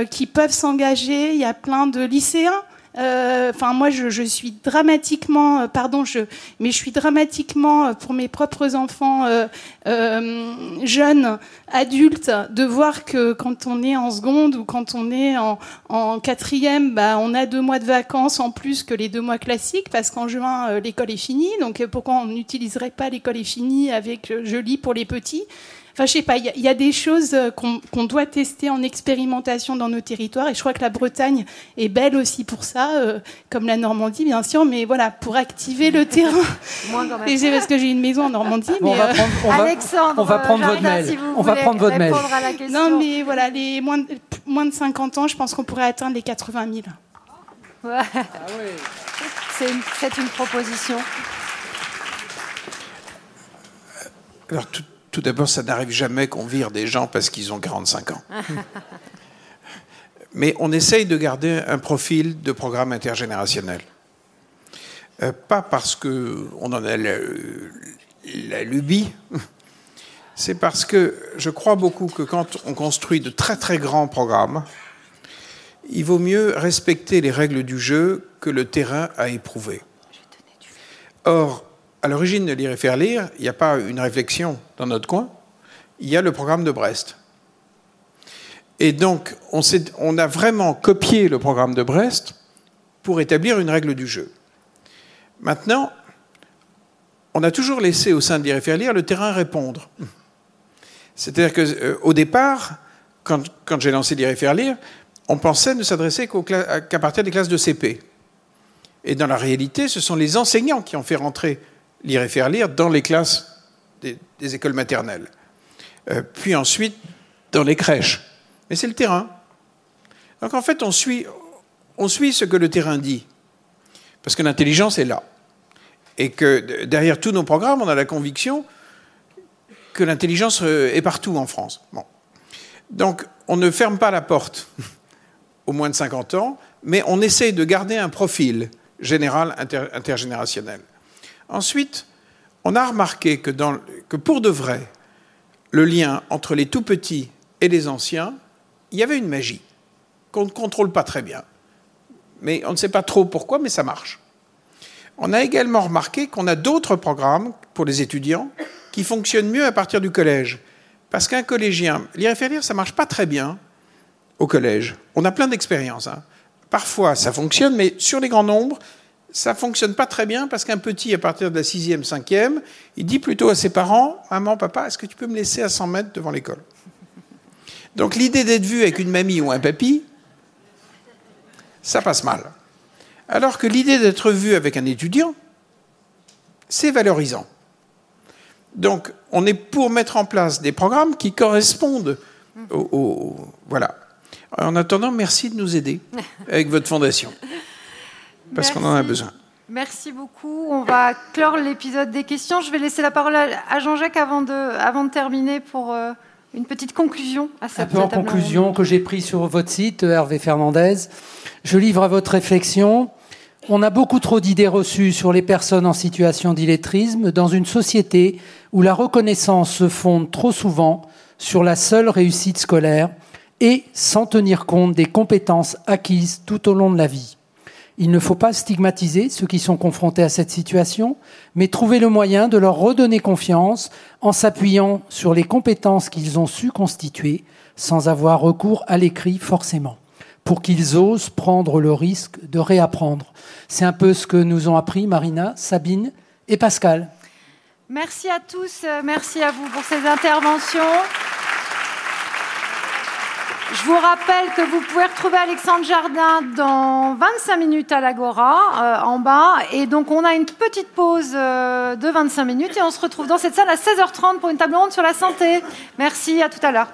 qui peuvent s'engager, il y a plein de lycéens. Moi, je suis dramatiquement, je suis dramatiquement pour mes propres enfants jeunes, adultes, de voir que quand on est en seconde ou quand on est en quatrième, on a 2 mois de vacances en plus que les 2 mois classiques, parce qu'en juin l'école est finie. Donc pourquoi on n'utiliserait pas l'école est finie avec je lis pour les petits? Enfin, je sais pas, il y a des choses qu'on doit tester en expérimentation dans nos territoires, et je crois que la Bretagne est belle aussi pour ça, comme la Normandie, bien sûr, mais voilà, pour activer le terrain. Moi, quand même. Et c'est parce que j'ai une maison en Normandie. Bon, mais Alexandre, on va prendre votre mail. Si on va prendre votre mail. À la question. Non, mais voilà, les moins de 50 ans, je pense qu'on pourrait atteindre les 80 000. Ouais. Ah oui. C'est une proposition. Alors, tout d'abord, ça n'arrive jamais qu'on vire des gens parce qu'ils ont 45 ans. Mais on essaye de garder un profil de programme intergénérationnel. Pas parce qu'on en a la lubie, c'est parce que je crois beaucoup que quand on construit de très très grands programmes, il vaut mieux respecter les règles du jeu que le terrain a éprouvé. Or, à l'origine de Lire et Faire Lire, il n'y a pas une réflexion dans notre coin, il y a le programme de Brest. Et donc, on a vraiment copié le programme de Brest pour établir une règle du jeu. Maintenant, on a toujours laissé au sein de Lire et Faire Lire le terrain répondre. C'est-à-dire qu'au départ, quand j'ai lancé Lire et Faire Lire, on pensait ne s'adresser qu'à partir des classes de CP. Et dans la réalité, ce sont les enseignants qui ont fait rentrer Lire et Faire Lire dans les classes des écoles maternelles. Puis ensuite, dans les crèches. Mais c'est le terrain. Donc en fait, on suit ce que le terrain dit. Parce que l'intelligence est là. Et que derrière tous nos programmes, on a la conviction que l'intelligence est partout en France. Bon. Donc on ne ferme pas la porte aux moins de 50 ans, mais on essaye de garder un profil général intergénérationnel. Ensuite, on a remarqué que pour de vrai, le lien entre les tout-petits et les anciens, il y avait une magie qu'on ne contrôle pas très bien. Mais on ne sait pas trop pourquoi, mais ça marche. On a également remarqué qu'on a d'autres programmes pour les étudiants qui fonctionnent mieux à partir du collège. Parce qu'un collégien, lire et faire lire, ça ne marche pas très bien au collège. On a plein d'expériences. Parfois, ça fonctionne, mais sur les grands nombres, ça ne fonctionne pas très bien parce qu'un petit, à partir de la 6e, 5e, il dit plutôt à ses parents « Maman, papa, est-ce que tu peux me laisser à 100 mètres devant l'école ?» Donc l'idée d'être vu avec une mamie ou un papy, ça passe mal. Alors que l'idée d'être vu avec un étudiant, c'est valorisant. Donc on est pour mettre en place des programmes qui correspondent voilà. En attendant, merci de nous aider avec votre fondation. Parce qu'on en a besoin. Merci beaucoup. On va clore l'épisode des questions. Je vais laisser la parole à Jean-Jacques avant de terminer pour une petite conclusion à cette table. Un peu en conclusion que j'ai prise sur votre site, Hervé Fernandez. Je livre à votre réflexion. On a beaucoup trop d'idées reçues sur les personnes en situation d'illettrisme dans une société où la reconnaissance se fonde trop souvent sur la seule réussite scolaire et sans tenir compte des compétences acquises tout au long de la vie. Il ne faut pas stigmatiser ceux qui sont confrontés à cette situation, mais trouver le moyen de leur redonner confiance en s'appuyant sur les compétences qu'ils ont su constituer, sans avoir recours à l'écrit forcément, pour qu'ils osent prendre le risque de réapprendre. C'est un peu ce que nous ont appris Marina, Sabine et Pascal. Merci à tous, merci à vous pour ces interventions. Je vous rappelle que vous pouvez retrouver Alexandre Jardin dans 25 minutes à l'Agora, en bas. Et donc, on a une petite pause de 25 minutes et on se retrouve dans cette salle à 16h30 pour une table ronde sur la santé. Merci, à tout à l'heure.